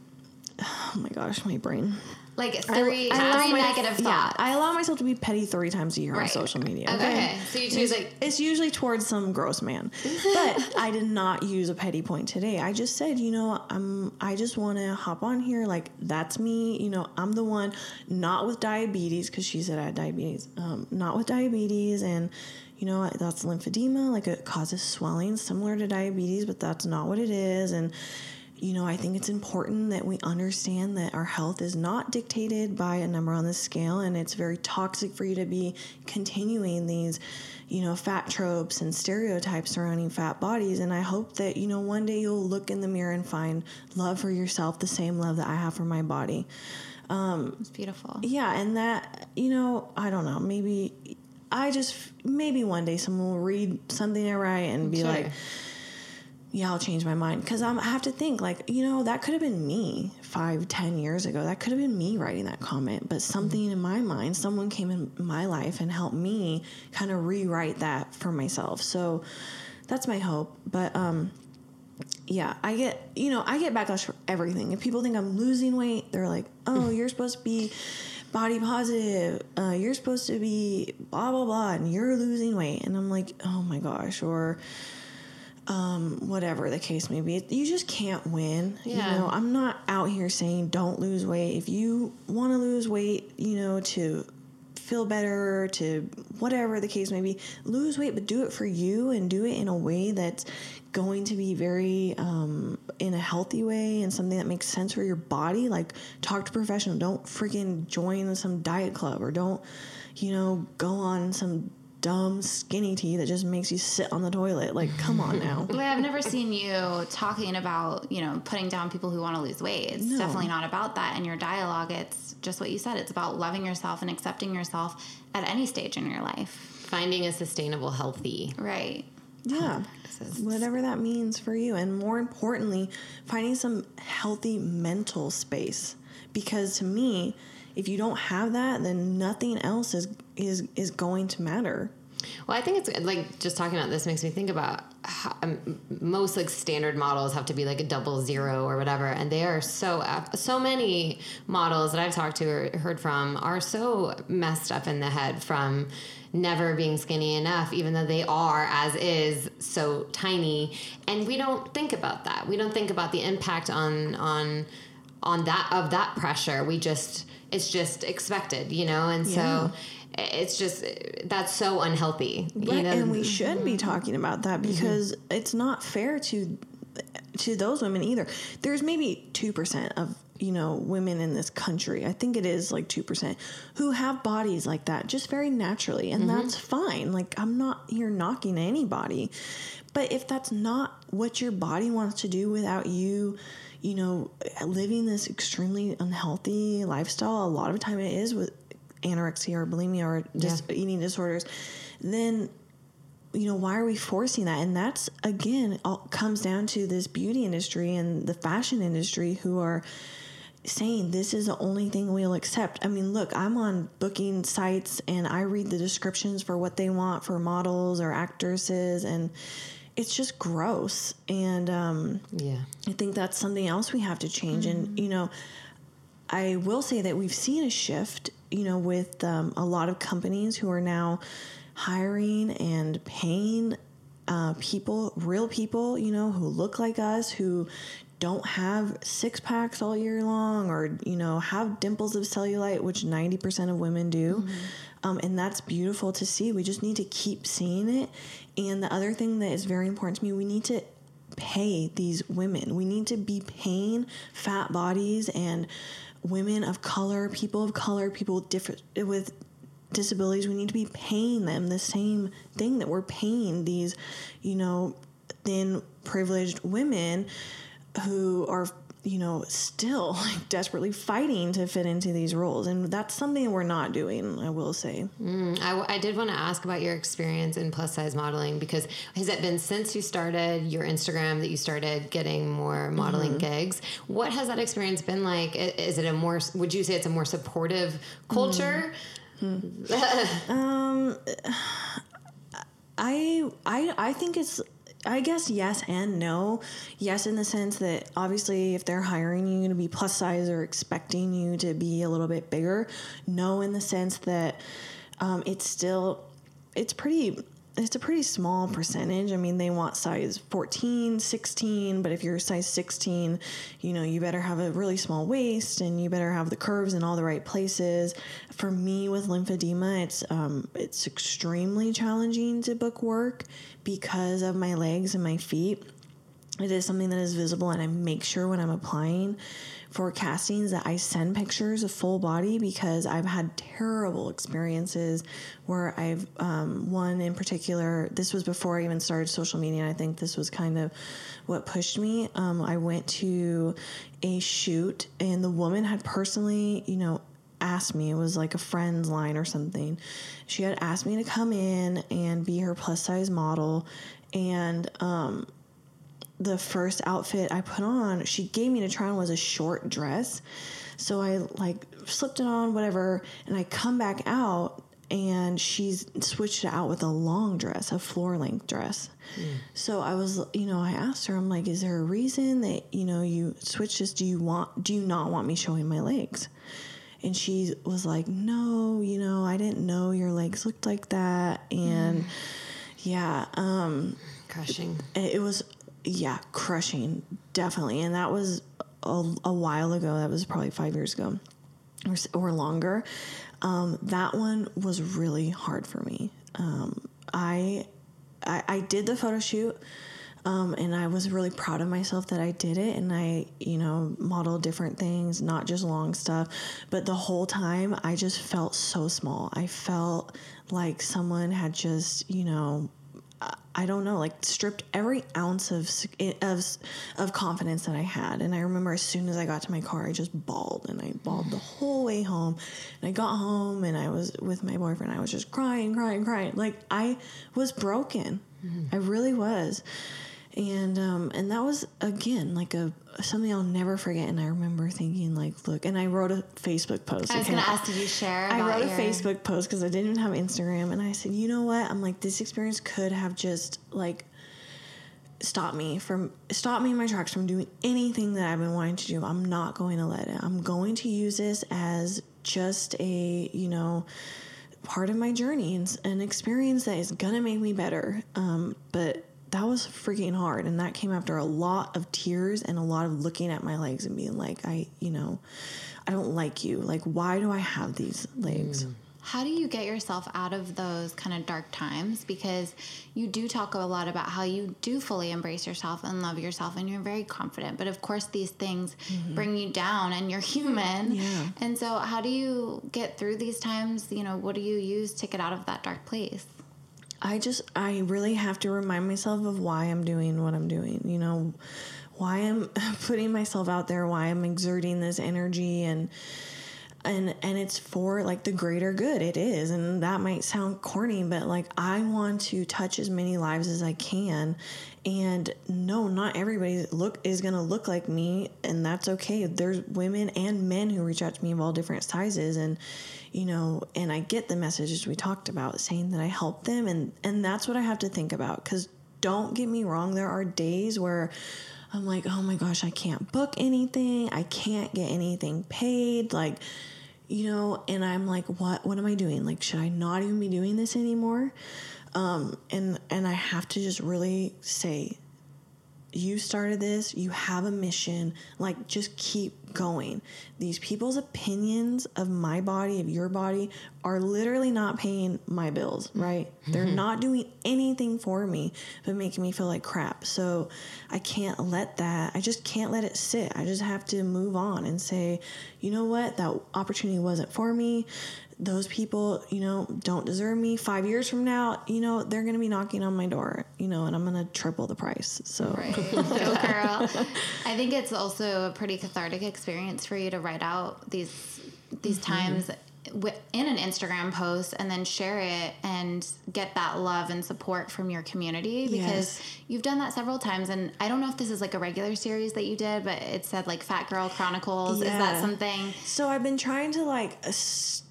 oh my gosh, my brain. Like three, I, I three negative my, thoughts. Yeah, I allow myself to be petty three times a year right. on social media. Okay, okay. So you choose it's, like... It's usually towards some gross man. But I did not use a petty point today. I just said, you know, I'm, I just want to hop on here. Like, that's me. You know, I'm the one not with diabetes, because she said I had diabetes. Um, not with diabetes, and... you know, that's lymphedema. Like, it causes swelling similar to diabetes, but that's not what it is. And... you know, I think it's important that we understand that our health is not dictated by a number on the scale, and it's very toxic for you to be continuing these, you know, fat tropes and stereotypes surrounding fat bodies. And I hope that, you know, one day you'll look in the mirror and find love for yourself, the same love that I have for my body. Um, it's beautiful. Yeah. And that, you know, I don't know, maybe I just, maybe one day someone will read something I write and be sure. like, yeah, I'll change my mind. Because I have to think, like, you know, that could have been me five, ten years ago. That could have been me writing that comment. But something mm-hmm. in my mind, someone came in my life and helped me kind of rewrite that for myself. So that's my hope. But, um, yeah, I get, you know, I get backlash for everything. If people think I'm losing weight, they're like, oh, you're supposed to be body positive. Uh, you're supposed to be blah, blah, blah. And you're losing weight. And I'm like, oh, my gosh. Or... Um, whatever the case may be, you just can't win. Yeah. You know, I'm not out here saying don't lose weight. If you want to lose weight, you know, to feel better, to whatever the case may be, lose weight, but do it for you and do it in a way that's going to be very, um, in a healthy way and something that makes sense for your body. Like, talk to a professional. Don't freaking join some diet club, or don't, you know, go on some dumb skinny tea that just makes you sit on the toilet. Like, come on now. Well, I've never seen you talking about, you know, putting down people who want to lose weight. It's no. definitely not about that. In your dialogue, it's just what you said. It's about loving yourself and accepting yourself at any stage in your life. Finding a sustainable, healthy. Right. Yeah. Whatever that means for you. And more importantly, finding some healthy mental space. Because to me, if you don't have that, then nothing else is is is going to matter. Well, I think it's like, just talking about this makes me think about how, um, most like standard models have to be like a double zero or whatever, and they are so so many models that I've talked to or heard from are so messed up in the head from never being skinny enough, even though they are, as is, so tiny. And we don't think about that. We don't think about the impact on on on that of that pressure. We just it's just expected, you know, and yeah. so. It's just, that's so unhealthy. Right. You know? And we should mm-hmm. be talking about that, because mm-hmm. it's not fair to to those women either. There's maybe two percent of, you know, women in this country, I think it is like two percent, who have bodies like that just very naturally. And mm-hmm. that's fine. Like, I'm not here knocking anybody. But if that's not what your body wants to do without you, you know, living this extremely unhealthy lifestyle, a lot of time it is with anorexia or bulimia or just yeah. eating disorders, then, you know, why are we forcing that? And that's, again, all comes down to this beauty industry and the fashion industry, who are saying this is the only thing we'll accept. I mean, look, I'm on booking sites and I read the descriptions for what they want for models or actresses, and it's just gross. And um, yeah, I think that's something else we have to change. Mm-hmm. And, you know, I will say that we've seen a shift, you know, with um, a lot of companies who are now hiring and paying uh, people, real people, you know, who look like us, who don't have six packs all year long, or, you know, have dimples of cellulite, which ninety percent of women do. Mm-hmm. Um, and that's beautiful to see. We just need to keep seeing it. And the other thing that is very important to me, we need to pay these women. We need to be paying fat bodies and women of color, people of color, people with different, with disabilities. We need to be paying them the same thing that we're paying these, you know, thin, privileged women who are, you know, still like desperately fighting to fit into these roles. And that's something that we're not doing, I will say. Mm, I, w- I did want to ask about your experience in plus size modeling, because has it been since you started your Instagram that you started getting more modeling mm-hmm. gigs? What has that experience been like? Is it a more, would you say it's a more supportive culture? Mm-hmm. um, I, I, I think it's, I guess yes and no. Yes, in the sense that obviously if they're hiring you to be plus size, they're expecting you to be a little bit bigger. No, in the sense that um, it's still, it's pretty, it's a pretty small percentage. I mean, they want size fourteen, sixteen, but if you're size sixteen, you know, you better have a really small waist and you better have the curves in all the right places. For me with lymphedema, it's, um, it's extremely challenging to book work because of my legs and my feet. It is something that is visible, and I make sure when I'm applying for castings that I send pictures of full body, because I've had terrible experiences where I've, um, one in particular, this was before I even started social media, and I think this was kind of what pushed me. Um, I went to a shoot, and the woman had personally, you know, asked me, it was like a friend's line or something. She had asked me to come in and be her plus size model. And, um, the first outfit I put on, she gave me to try on, was a short dress. So I like slipped it on, whatever. And I come back out and she's switched it out with a long dress, a floor length dress. Mm. So I was, you know, I asked her, I'm like, is there a reason that, you know, you switched this? Do you want, do you not want me showing my legs? And she was like, no, you know, I didn't know your legs looked like that. And mm. yeah. Um, Crushing. It, it was, yeah, crushing, definitely. And that was a, a while ago. That was probably five years ago or, or longer. Um, that one was really hard for me. Um, I, I, I did the photo shoot, um, and I was really proud of myself that I did it. And I, you know, modeled different things, not just long stuff, but the whole time I just felt so small. I felt like someone had just, you know, I don't know, like stripped every ounce of, of of confidence that I had. And I remember as soon as I got to my car, I just bawled, and I bawled the whole way home. And I got home and I was with my boyfriend. I was just crying, crying, crying. Like I was broken. Mm-hmm. I really was. And, um, and that was again, like a, something I'll never forget. And I remember thinking like, look, and I wrote a Facebook post. I was going to ask, did you share? I wrote your... a Facebook post, cause I didn't even have Instagram. And I said, you know what? I'm like, this experience could have just like stopped me from stopped me in my tracks from doing anything that I've been wanting to do. I'm not going to let it, I'm going to use this as just a, you know, part of my journey and an experience that is going to make me better. Um, but that was freaking hard. And that came after a lot of tears and a lot of looking at my legs and being like, I, you know, I don't like you. Like, why do I have these legs? Mm. How do you get yourself out of those kind of dark times? Because you do talk a lot about how you do fully embrace yourself and love yourself, and you're very confident. But of course, these things mm-hmm. bring you down, and you're human. Yeah. And so how do you get through these times? You know, what do you use to get out of that dark place? I just, I really have to remind myself of why I'm doing what I'm doing, you know, why I'm putting myself out there, why I'm exerting this energy, and, and, and it's for like the greater good. It is. And that might sound corny, but like, I want to touch as many lives as I can. And no, not everybody look is going to look like me, and that's okay. There's women and men who reach out to me of all different sizes, and, you know, and I get the messages we talked about saying that I help them. And, and that's what I have to think about. Cause don't get me wrong, there are days where I'm like, oh my gosh, I can't book anything. I can't get anything paid. Like, you know, and I'm like, what, what am I doing? Like, should I not even be doing this anymore? Um, and, and I have to just really say, you started this, you have a mission, like just keep going. These people's opinions of my body, of your body, are literally not paying my bills, right? Mm-hmm. They're not doing anything for me but making me feel like crap. So I can't let that, I just can't let it sit. I just have to move on and say, you know what, that opportunity wasn't for me. Those people, you know, don't deserve me. Five years from now, you know, they're going to be knocking on my door, you know, and I'm going to triple the price. So, right. So girl, I think it's also a pretty cathartic experience for you to write out these, these mm-hmm. times in an Instagram post and then share it and get that love and support from your community, because yes. you've done that several times. And I don't know if this is like a regular series that you did, but it said like Fat Girl Chronicles. Yeah. Is that something? So I've been trying to like... Uh, st-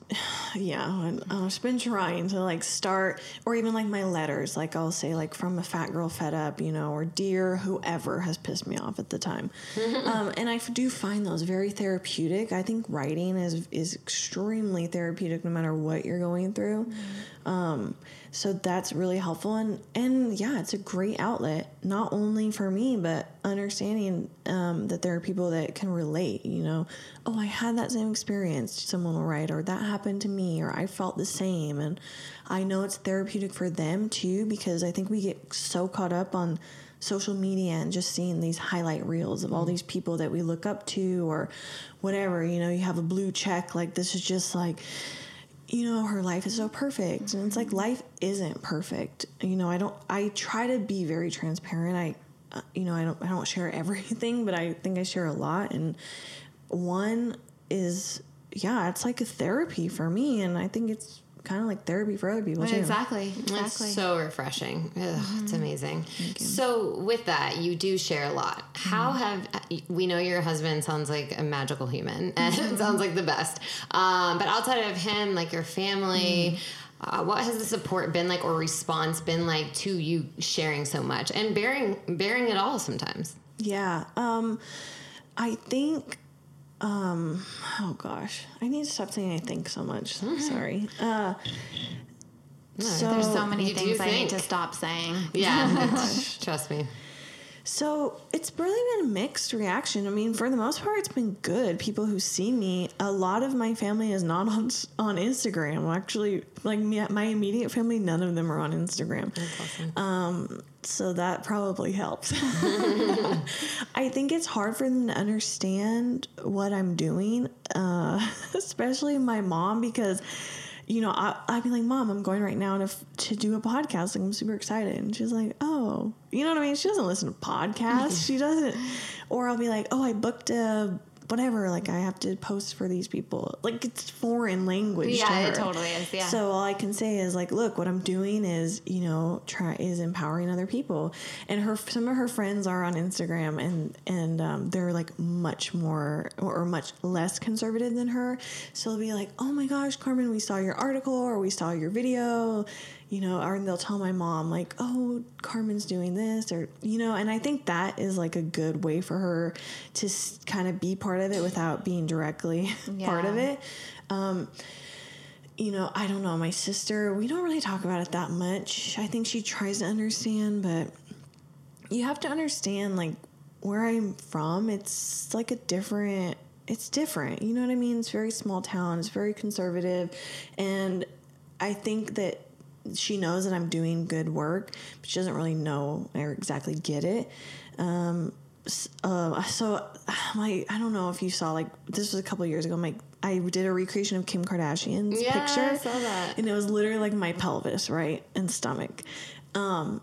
yeah, I've been trying to like start, or even like my letters, like I'll say like from a fat girl fed up, you know, or dear whoever has pissed me off at the time. um, and I do find those very therapeutic. I think writing is is extremely therapeutic no matter what you're going through. Mm-hmm. Um, so that's really helpful. And, and yeah, it's a great outlet, not only for me, but understanding um, that there are people that can relate, you know, oh, I had that same experience, someone will write, or that happened to me, or I felt the same. And I know it's therapeutic for them too, because I think we get so caught up on social media and just seeing these highlight reels of all these people that we look up to or whatever, you know, you have a blue check, like this is just like, you know, her life is so perfect. And it's like, life isn't perfect. You know, I don't, I try to be very transparent. I, uh, you know, I don't, I don't share everything, but I think I share a lot. And one is, yeah, it's like a therapy for me. And I think it's kind of like therapy for other people too. Exactly. Exactly. It's so refreshing. Ugh, mm-hmm. It's amazing. So with that, you do share a lot. How mm-hmm. have, we know your husband sounds like a magical human and sounds like the best. Um, but outside of him, like your family, mm-hmm. Uh, what has the support been like, or response been like to you sharing so much and bearing, bearing it all sometimes? Yeah. Um, I think, um, oh gosh, I need to stop saying I think so much. Mm-hmm. Sorry. Uh, no, so there's so many things I think. need to stop saying. Yeah. Trust me. So it's really been a mixed reaction. I mean, for the most part, it's been good. People who see me, a lot of my family is not on on Instagram. Actually, like me, my immediate family, none of them are on Instagram. That's awesome. Um, so that probably helps. I think it's hard for them to understand what I'm doing, uh, especially my mom, because... you know, I, I'd be like, Mom, I'm going right now to, to do a podcast. Like, I'm super excited. And she's like, oh, you know what I mean? She doesn't listen to podcasts. She doesn't. Or I'll be like, oh, I booked a whatever. Like, I have to post for these people. Like, it's foreign language. Yeah, to her. It totally is. Yeah. So all I can say is like, look, what I'm doing is, you know, try is empowering other people. And her, some of her friends are on Instagram, and, and, um, they're like much more or much less conservative than her. So they'll be like, oh my gosh, Carmen, we saw your article, or we saw your video, you know, or they'll tell my mom like, oh, Carmen's doing this, or, you know, and I think that is like a good way for her to s- kind of be part of it without being directly yeah. part of it. Um, you know, I don't know, my sister, we don't really talk about it that much. I think she tries to understand, but you have to understand like where I'm from. It's like a different, it's different. You know what I mean? It's very small town. It's very conservative. And I think that she knows that I'm doing good work, but she doesn't really know or exactly get it. Um, Uh, so my, I don't know if you saw, like, this was a couple years ago, my, I did a recreation of Kim Kardashian's yeah, picture. Yeah, I saw that. And it was literally like my pelvis, right? And stomach. Um,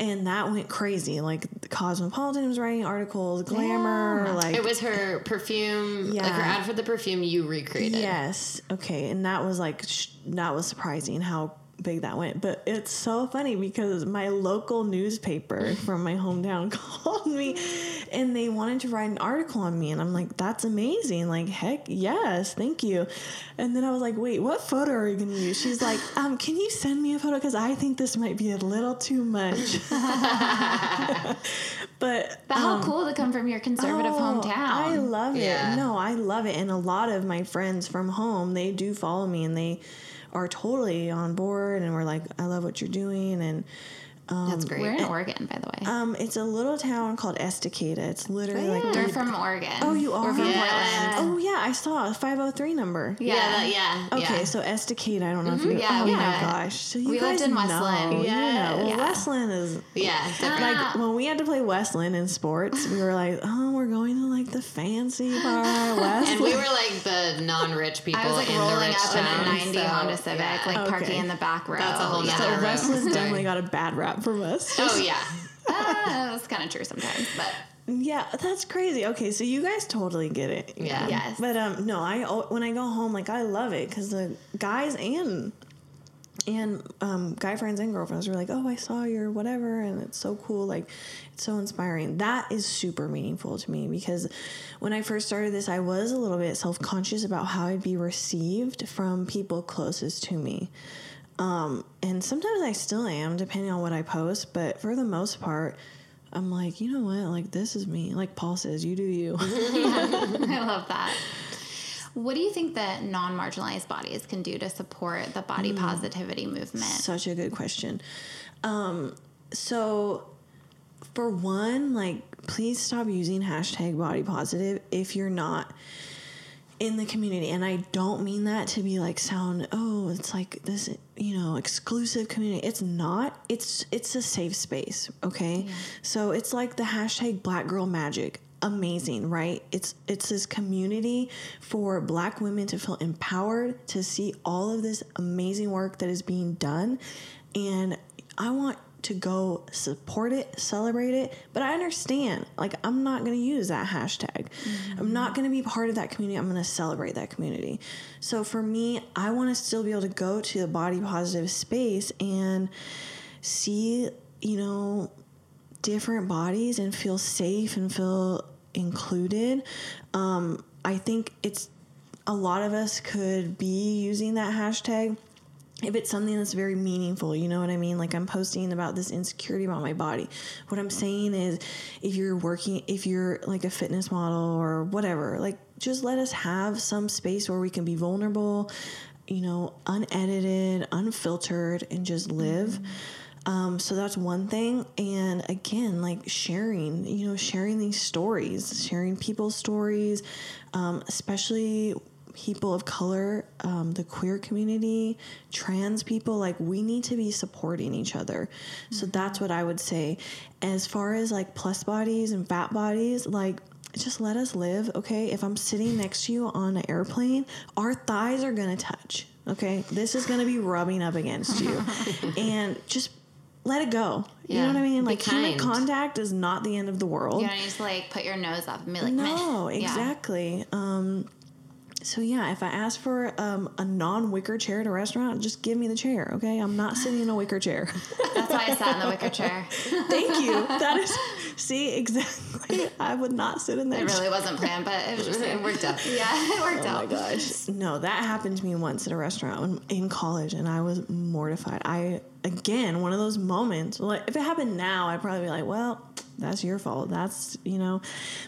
and that went crazy. Like, Cosmopolitan was writing articles, Glamour. Yeah. Like, it was her perfume, yeah. like her ad for the perfume you recreated. Yes. Okay. And that was like, sh- that was surprising how big that went. But it's so funny because my local newspaper from my hometown called me and they wanted to write an article on me, and I'm like, that's amazing, like, heck yes, thank you. And then I was like, wait, what photo are you gonna use? She's like, um can you send me a photo, because I think this might be a little too much. But, but how um, cool to come from your conservative oh, hometown. I love it. Yeah. No, I love it. And a lot of my friends from home, they do follow me, and they are totally on board, and we're like, I love what you're doing. And Um, That's great. We're in Oregon, by the way. Um, it's a little town called Estacada. It's literally oh, yeah. like they're from Oregon. Oh, you are. We're from yeah. Portland. Oh yeah, I saw a five oh three number. Yeah, yeah. That, yeah okay, yeah. so Estacada. I don't know mm-hmm. if you. Yeah, oh yeah. my gosh. So you we guys lived in Westland. Yeah, yeah. Westland is. Yeah. Like when we had to play Westland in sports, we were like, oh, we're going to like the fancy bar Westland, and we were like the non-rich people. I was like in rolling the up town, in a ninety so, Honda Civic, yeah. like okay. parking in the back row. That's a whole yeah. So Westland's definitely got a bad rap. From us. Oh yeah, uh, that's kind of true sometimes, but yeah, that's crazy. Okay, so you guys totally get it. Yeah, know? Yes. But um, no, I when I go home, like I love it because the guys and and um, guy friends and girlfriends were like, "Oh, I saw your whatever," and it's so cool. Like, it's so inspiring. That is super meaningful to me because when I first started this, I was a little bit self conscious about how I'd be received from people closest to me. Um, and sometimes I still am, depending on what I post, but for the most part, I'm like, you know what, like, this is me. Like Paul says, you do you. Yeah, I love that. What do you think that non-marginalized bodies can do to support the body positivity mm, movement? Such a good question. Um, so for one, like, please stop using hashtag body positive if you're not in the community. And I don't mean that to be like sound, oh, it's like this, you know, exclusive community. It's not. It's it's a safe space, okay? Yeah. So it's like the hashtag Black Girl Magic. Amazing, right? It's it's this community for Black women to feel empowered, to see all of this amazing work that is being done. And I want to go support it, celebrate it. But I understand, like, I'm not going to use that hashtag. Mm-hmm. I'm not going to be part of that community. I'm going to celebrate that community. So for me, I want to still be able to go to the body positive space and see, you know, different bodies and feel safe and feel included. Um, I think it's a lot of us could be using that hashtag if it's something that's very meaningful, you know what I mean? Like, I'm posting about this insecurity about my body. What I'm saying is, if you're working, if you're like a fitness model or whatever, like, just let us have some space where we can be vulnerable, you know, unedited, unfiltered, and just live. Mm-hmm. Um, so that's one thing. And again, like sharing, you know, sharing these stories, sharing people's stories, um, especially people of color, um, the queer community, trans people, like, we need to be supporting each other. Mm-hmm. So that's what I would say. As far as like plus bodies and fat bodies, like, just let us live. Okay. If I'm sitting next to you on an airplane, our thighs are going to touch. Okay. This is going to be rubbing up against you and just let it go. Yeah. You know what I mean? Like, human contact is not the end of the world. You don't need to like put your nose up and be like, no, meh. Exactly. Yeah. Um, So, yeah, if I ask for um, a non-wicker chair at a restaurant, just give me the chair, okay? I'm not sitting in a wicker chair. That's why I sat in the wicker chair. Thank you. That is, see, exactly. I would not sit in that chair. It really wasn't planned, but it, was just, it worked out. Yeah, it worked out. Oh, my gosh. No, that happened to me once at a restaurant in college, and I was mortified. I, again, one of those moments. Like, if it happened now, I'd probably be like, well, that's your fault. That's, you know,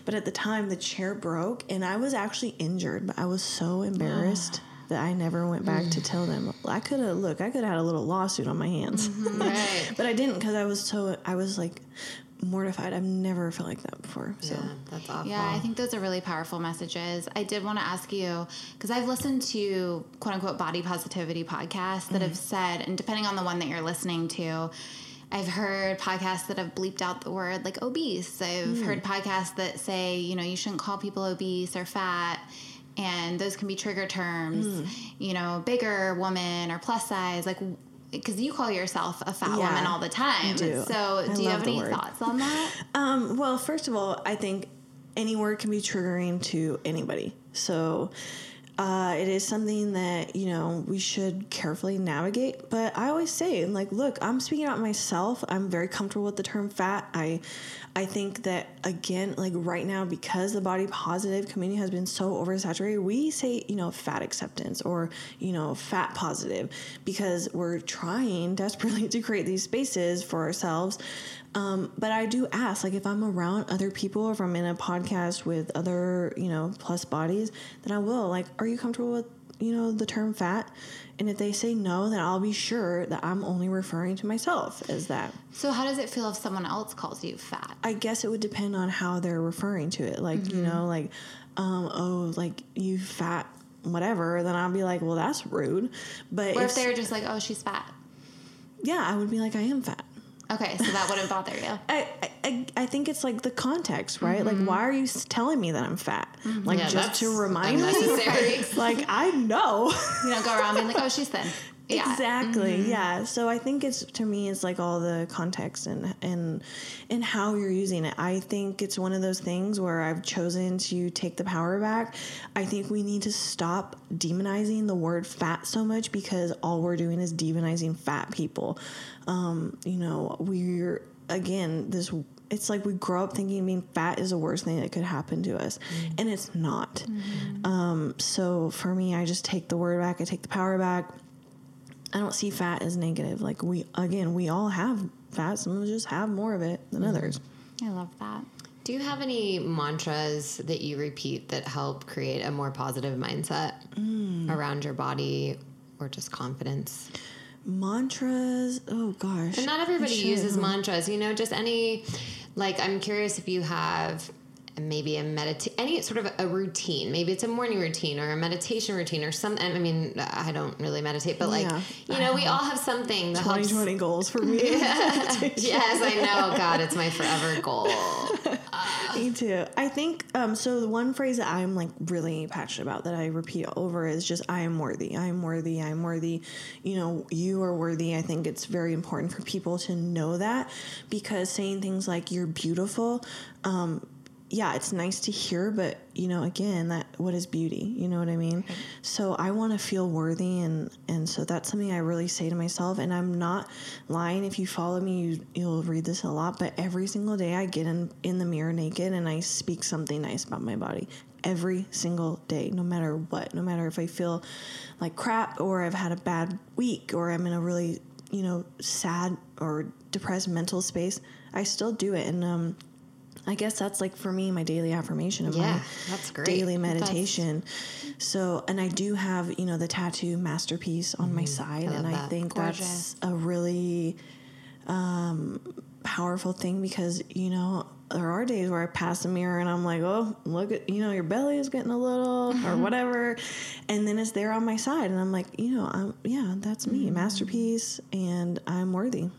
but at the time the chair broke and I was actually injured, but I was so embarrassed uh, that I never went back mm. to tell them. I could have, look, I could have had a little lawsuit on my hands, mm-hmm, right. But I didn't. Cause I was so, I was like mortified. I've never felt like that before. So yeah, that's awful. Yeah. I think those are really powerful messages. I did want to ask you, cause I've listened to quote unquote body positivity podcasts that mm. have said, and depending on the one that you're listening to, I've heard podcasts that have bleeped out the word like obese. I've mm. heard podcasts that say, you know, you shouldn't call people obese or fat. And those can be trigger terms, mm. you know, bigger woman or plus size, like, because you call yourself a fat yeah, woman all the time. Do. So I do you have any word. thoughts on that? Um, well, first of all, I think any word can be triggering to anybody. So Uh, it is something that, you know, we should carefully navigate. But I always say, like, look, I'm speaking about myself. I'm very comfortable with the term fat. I I think that, again, like right now, because the body positive community has been so oversaturated, we say, you know, fat acceptance or, you know, fat positive because we're trying desperately to create these spaces for ourselves. Um, but I do ask, like, if I'm around other people, or if I'm in a podcast with other, you know, plus bodies, then I will, like, are you comfortable with you know, the term fat. And if they say no, then I'll be sure that I'm only referring to myself as that. So how does it feel if someone else calls you fat? I guess it would depend on how they're referring to it. Like, mm-hmm. you know, like, um, oh, like, you fat whatever. Then I'll be like, well, that's rude. But or if they're just like, oh, she's fat. Yeah, I would be like, I am fat. Okay, so that wouldn't bother you. I, I I think it's like the context, right? Mm-hmm. Like, why are you telling me that I'm fat? Mm-hmm. Like, yeah, just to remind me. Like, I know. You don't go around being like, oh, she's thin. Yeah. Exactly. Mm-hmm. Yeah. So I think it's, to me, it's like all the context and, and, and how you're using it. I think it's one of those things where I've chosen to take the power back. I think we need to stop demonizing the word fat so much, because all we're doing is demonizing fat people. Um, you know, we're, again, this, it's like we grow up thinking being fat is the worst thing that could happen to us. Mm-hmm. And it's not. Mm-hmm. Um, so for me, I just take the word back. I take the power back. I don't see fat as negative. Like, we, again, we all have fat. Some of us just have more of it than mm-hmm. others. I love that. Do you have any mantras that you repeat that help create a more positive mindset mm. around your body or just confidence? Mantras. Oh, gosh. And not everybody uses mantras, you know, just any, like, I'm curious if you have maybe a medita- any sort of a routine. Maybe it's a morning routine or a meditation routine or something. I mean, I don't really meditate, but like, yeah. you know, we all have something that helps. twenty twenty goals for me. Yeah. Yes, I know. God, it's my forever goal. Uh, me too. I think, um, so the one phrase that I'm like really passionate about that I repeat over is just, I am worthy. I am worthy. I am worthy. You know, you are worthy. I think it's very important for people to know that, because saying things like you're beautiful, um, yeah, it's nice to hear, but, you know, again, that what is beauty? You know what I mean? Okay. So I want to feel worthy, and, and so that's something I really say to myself, and I'm not lying. If you follow me, you, you'll read this a lot, but every single day I get in, in the mirror naked and I speak something nice about my body. Every single day, no matter what, no matter if I feel like crap or I've had a bad week or I'm in a really, you know, sad or depressed mental space, I still do it. And, um, I guess that's like for me, my daily affirmation of yeah, my that's great. daily meditation. That's... So, and I do have, you know, the tattoo masterpiece on mm, my side. I and I that. think Gorgeous. that's a really um, powerful thing, because, you know, there are days where I pass the mirror and I'm like, oh, look at, you know, your belly is getting a little mm-hmm. or whatever. And then it's there on my side and I'm like, you know, I'm, yeah, that's me, mm-hmm. masterpiece, and I'm worthy.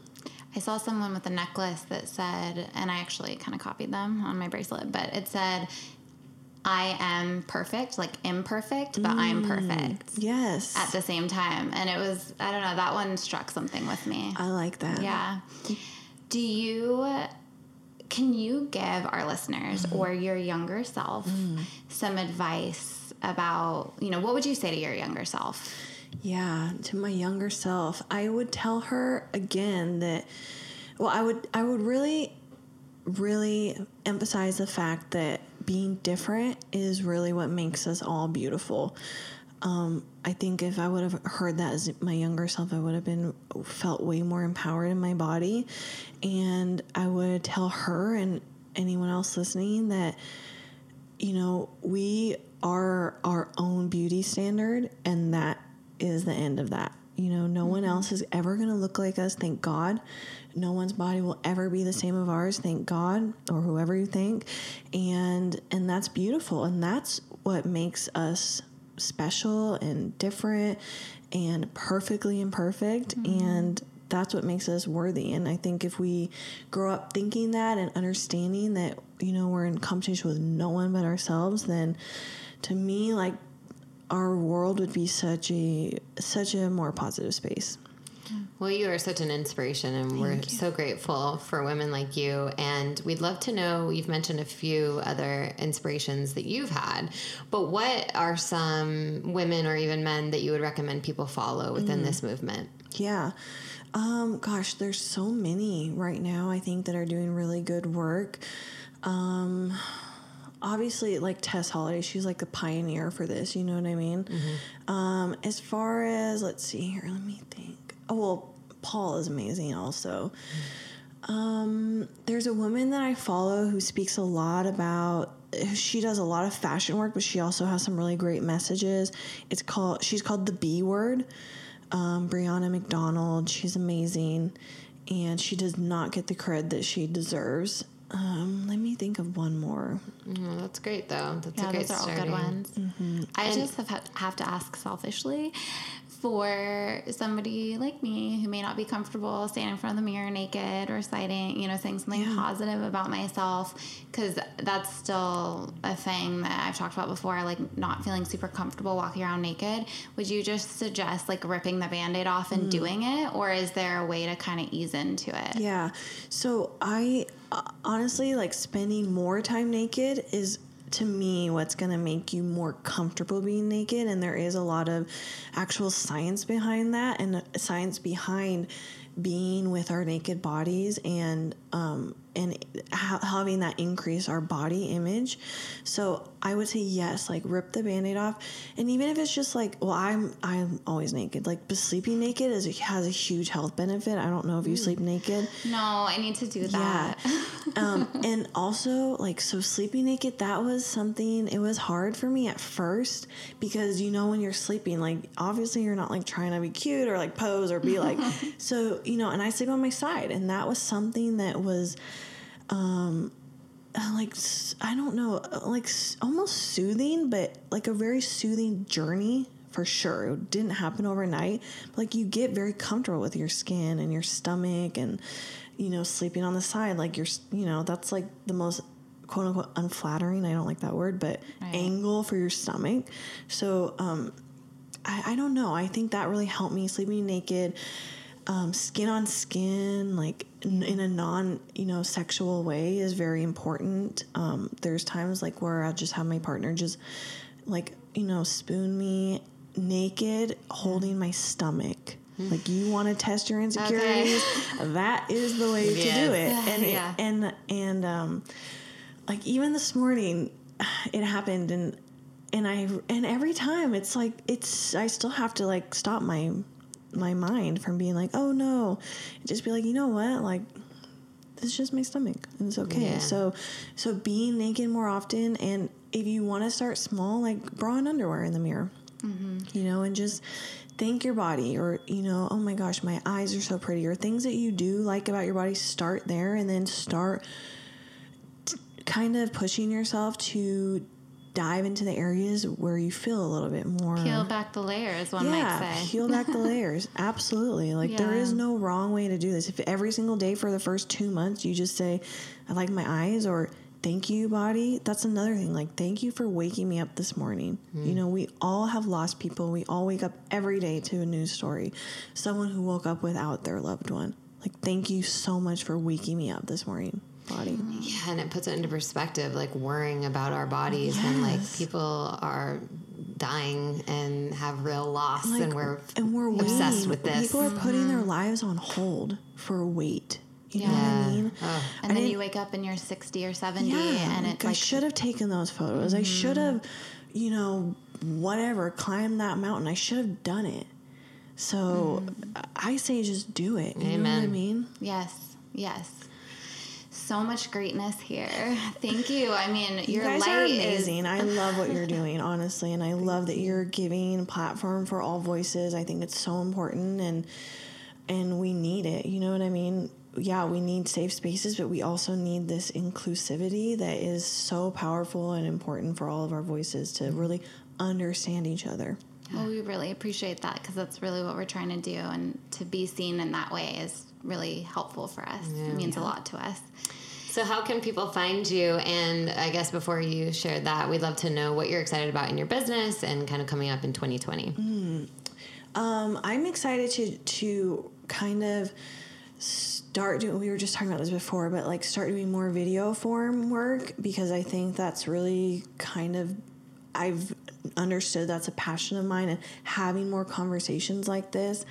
I saw someone with a necklace that said, and I actually kind of copied them on my bracelet, but it said, I am perfect, like imperfect, but mm, I'm perfect. Yes. At the same time. And it was, I don't know, that one struck something with me. I like that. Yeah. Do you, can you give our listeners mm-hmm. or your younger self mm. some advice about, you know, what would you say to your younger self? Yeah, to my younger self, I would tell her again that, well, I would, I would really, really emphasize the fact that being different is really what makes us all beautiful. Um, I think if I would have heard that as my younger self, I would have been felt way more empowered in my body. And I would tell her and anyone else listening that, you know, we are our own beauty standard, and that is the end of that. You know, no mm-hmm. one else is ever going to look like us, thank God. No one's body will ever be the same of ours, thank God, or whoever you think. And and that's beautiful, and that's what makes us special and different and perfectly imperfect, mm-hmm. and that's what makes us worthy. And I think if we grow up thinking that and understanding that, you know, we're in competition with no one but ourselves, then to me, like, our world would be such a such a more positive space. Well, you are such an inspiration, and Thank we're you. so grateful for women like you. And we'd love to know, you've mentioned a few other inspirations that you've had, but what are some women or even men that you would recommend people follow within mm. this movement? Yeah. Um, gosh, there's so many right now, I think, that are doing really good work. Um, Obviously, like Tess Holiday, she's like the pioneer for this. You know what I mean? Mm-hmm. Um, as far as, let's see here, let me think. Oh, well, Paul is amazing also. Mm-hmm. Um, there's a woman that I follow who speaks a lot about she does a lot of fashion work, but she also has some really great messages. It's called, she's called the B-word, um, Brianna McDonald. She's amazing, and she does not get the cred that she deserves. Um, let me think of one more. Mm-hmm, that's great, though. That's yeah, a great those are starting. all good ones. Mm-hmm. I and just have, have to ask selfishly for somebody like me who may not be comfortable standing in front of the mirror naked or citing, you know, saying something yeah. positive about myself, because that's still a thing that I've talked about before, like not feeling super comfortable walking around naked. Would you just suggest like ripping the Band-Aid off and mm. doing it, or is there a way to kind of ease into it? Yeah. So I... honestly, like spending more time naked is to me what's going to make you more comfortable being naked, and there is a lot of actual science behind that and science behind being with our naked bodies and um and ha- having that increase our body image. So I would say yes, like rip the Band-Aid off, and even if it's just like, well, I'm I'm always naked, like but sleeping naked is has a huge health benefit. I don't know if you mm. sleep naked. No, I need to do that. Yeah. um and also like so sleeping naked, that was something, it was hard for me at first, because you know when you're sleeping, like obviously you're not like trying to be cute or like pose or be like so you know, and I sleep on my side, and that was something that was um like I don't know like almost soothing, but like a very soothing journey for sure. It didn't happen overnight, but like you get very comfortable with your skin and your stomach, and you know, sleeping on the side, like you're you know that's like the most quote unquote unflattering, I don't like that word, but right. angle for your stomach. So um I, I don't know, I think that really helped me, sleeping naked, Um, skin on skin, like n- in a non, you know, sexual way is very important. Um, there's times like where I'll just have my partner just like, you know, spoon me naked, holding my stomach. Like you want to test your insecurities. Okay. That is the way yes. to do it. And, yeah. and, and, um, like even this morning it happened, and, and I, and every time it's like, it's, I still have to like stop my my mind from being like, oh no, and just be like, you know what, like this is just my stomach and it's okay. Yeah. So, so being naked more often, and if you want to start small, like bra and underwear in the mirror, mm-hmm. you know, and just thank your body, or, you know, oh my gosh, my eyes are so pretty, or things that you do like about your body. Start there, and then start t- kind of pushing yourself to dive into the areas where you feel a little bit more. Peel back the layers, one yeah, might say. Peel back the layers. Absolutely. Like yeah. there is no wrong way to do this. If every single day for the first two months you just say, I like my eyes, or thank you, body. That's another thing. Like, thank you for waking me up this morning. Mm. You know, we all have lost people. We all wake up every day to a news story. Someone who woke up without their loved one. Like, thank you so much for waking me up this morning. Body. Yeah, and it puts it into perspective, like worrying about our bodies yes. when like people are dying and have real loss, like, and we're and we're obsessed with this. People are putting mm-hmm. their lives on hold for weight. You yeah. know what I mean? Oh. And I then you wake up and you're sixty or seventy, yeah, and it's like, like I should have taken those photos. Mm-hmm. I should have, you know, whatever, climbed that mountain. I should have done it. So mm-hmm. I say just do it. You Amen. Know what I mean? Yes. Yes. So much greatness here. Thank you. I mean, your you guys light are amazing. Is... I love what you're doing, honestly, and I love that you're giving a platform for all voices. I think it's so important, and and we need it. You know what I mean? Yeah, we need safe spaces, but we also need this inclusivity that is so powerful and important for all of our voices to really understand each other. Well, we really appreciate that, because that's really what we're trying to do, and to be seen in that way is really helpful for us. Yeah. It means yeah. a lot to us. So how can people find you? And I guess before you share that, we'd love to know what you're excited about in your business and kind of coming up in twenty twenty. Mm. Um, I'm excited to, to kind of start doing, we were just talking about this before, but like start doing more video form work, because I think that's really kind of, I've understood that's a passion of mine, and having more conversations like this.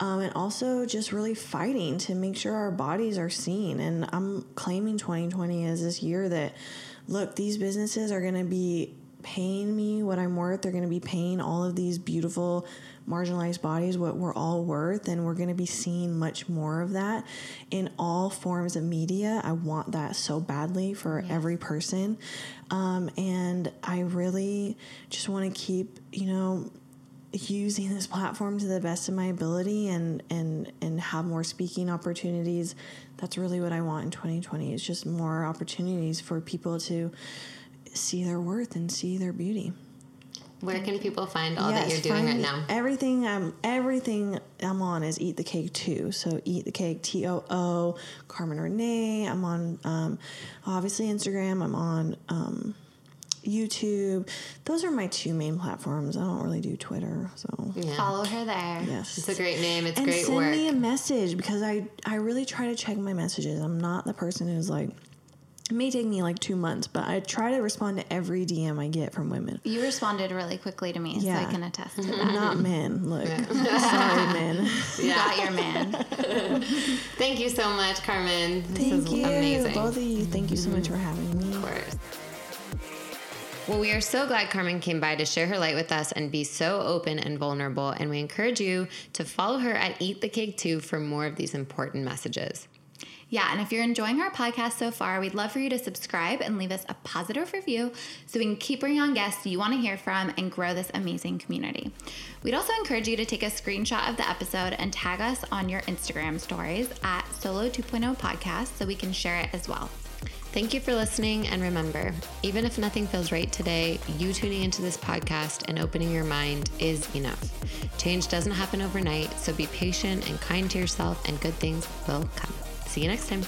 Um, and also just really fighting to make sure our bodies are seen. And I'm claiming twenty twenty as this year that, look, these businesses are going to be paying me what I'm worth. They're going to be paying all of these beautiful marginalized bodies what we're all worth, and we're going to be seeing much more of that in all forms of media. I want that so badly for yeah. every person, um, and I really just want to keep, you know, using this platform to the best of my ability and and and have more speaking opportunities. That's really what I want in twenty twenty. It's just more opportunities for people to see their worth and see their beauty. Where can people find all yes, that you're doing right now? Everything I'm, everything I'm on is Eat the Cake Too. So Eat the Cake T O O, Carmen Renee. I'm on um, obviously Instagram. I'm on um, YouTube. Those are my two main platforms. I don't really do Twitter. So yeah. Follow her there. Yes. It's a great name. It's and great send work. Send me a message, because I, I really try to check my messages. I'm not the person who's like, it may take me like two months, but I try to respond to every D M I get from women. You responded really quickly to me, yeah. so I can attest to that. Not men, look. Yeah. Sorry, men. You yeah. got your man. Thank you so much, Carmen. This thank is you. Amazing. Both of you, thank you so much for having me. Of course. Well, we are so glad Carmen came by to share her light with us and be so open and vulnerable, and we encourage you to follow her at Eat the Cake Too for more of these important messages. Yeah, and if you're enjoying our podcast so far, we'd love for you to subscribe and leave us a positive review so we can keep bringing on guests you want to hear from and grow this amazing community. We'd also encourage you to take a screenshot of the episode and tag us on your Instagram stories at Solo 2.0 Podcast so we can share it as well. Thank you for listening, and remember, even if nothing feels right today, you tuning into this podcast and opening your mind is enough. Change doesn't happen overnight, so be patient and kind to yourself, and good things will come. See you next time.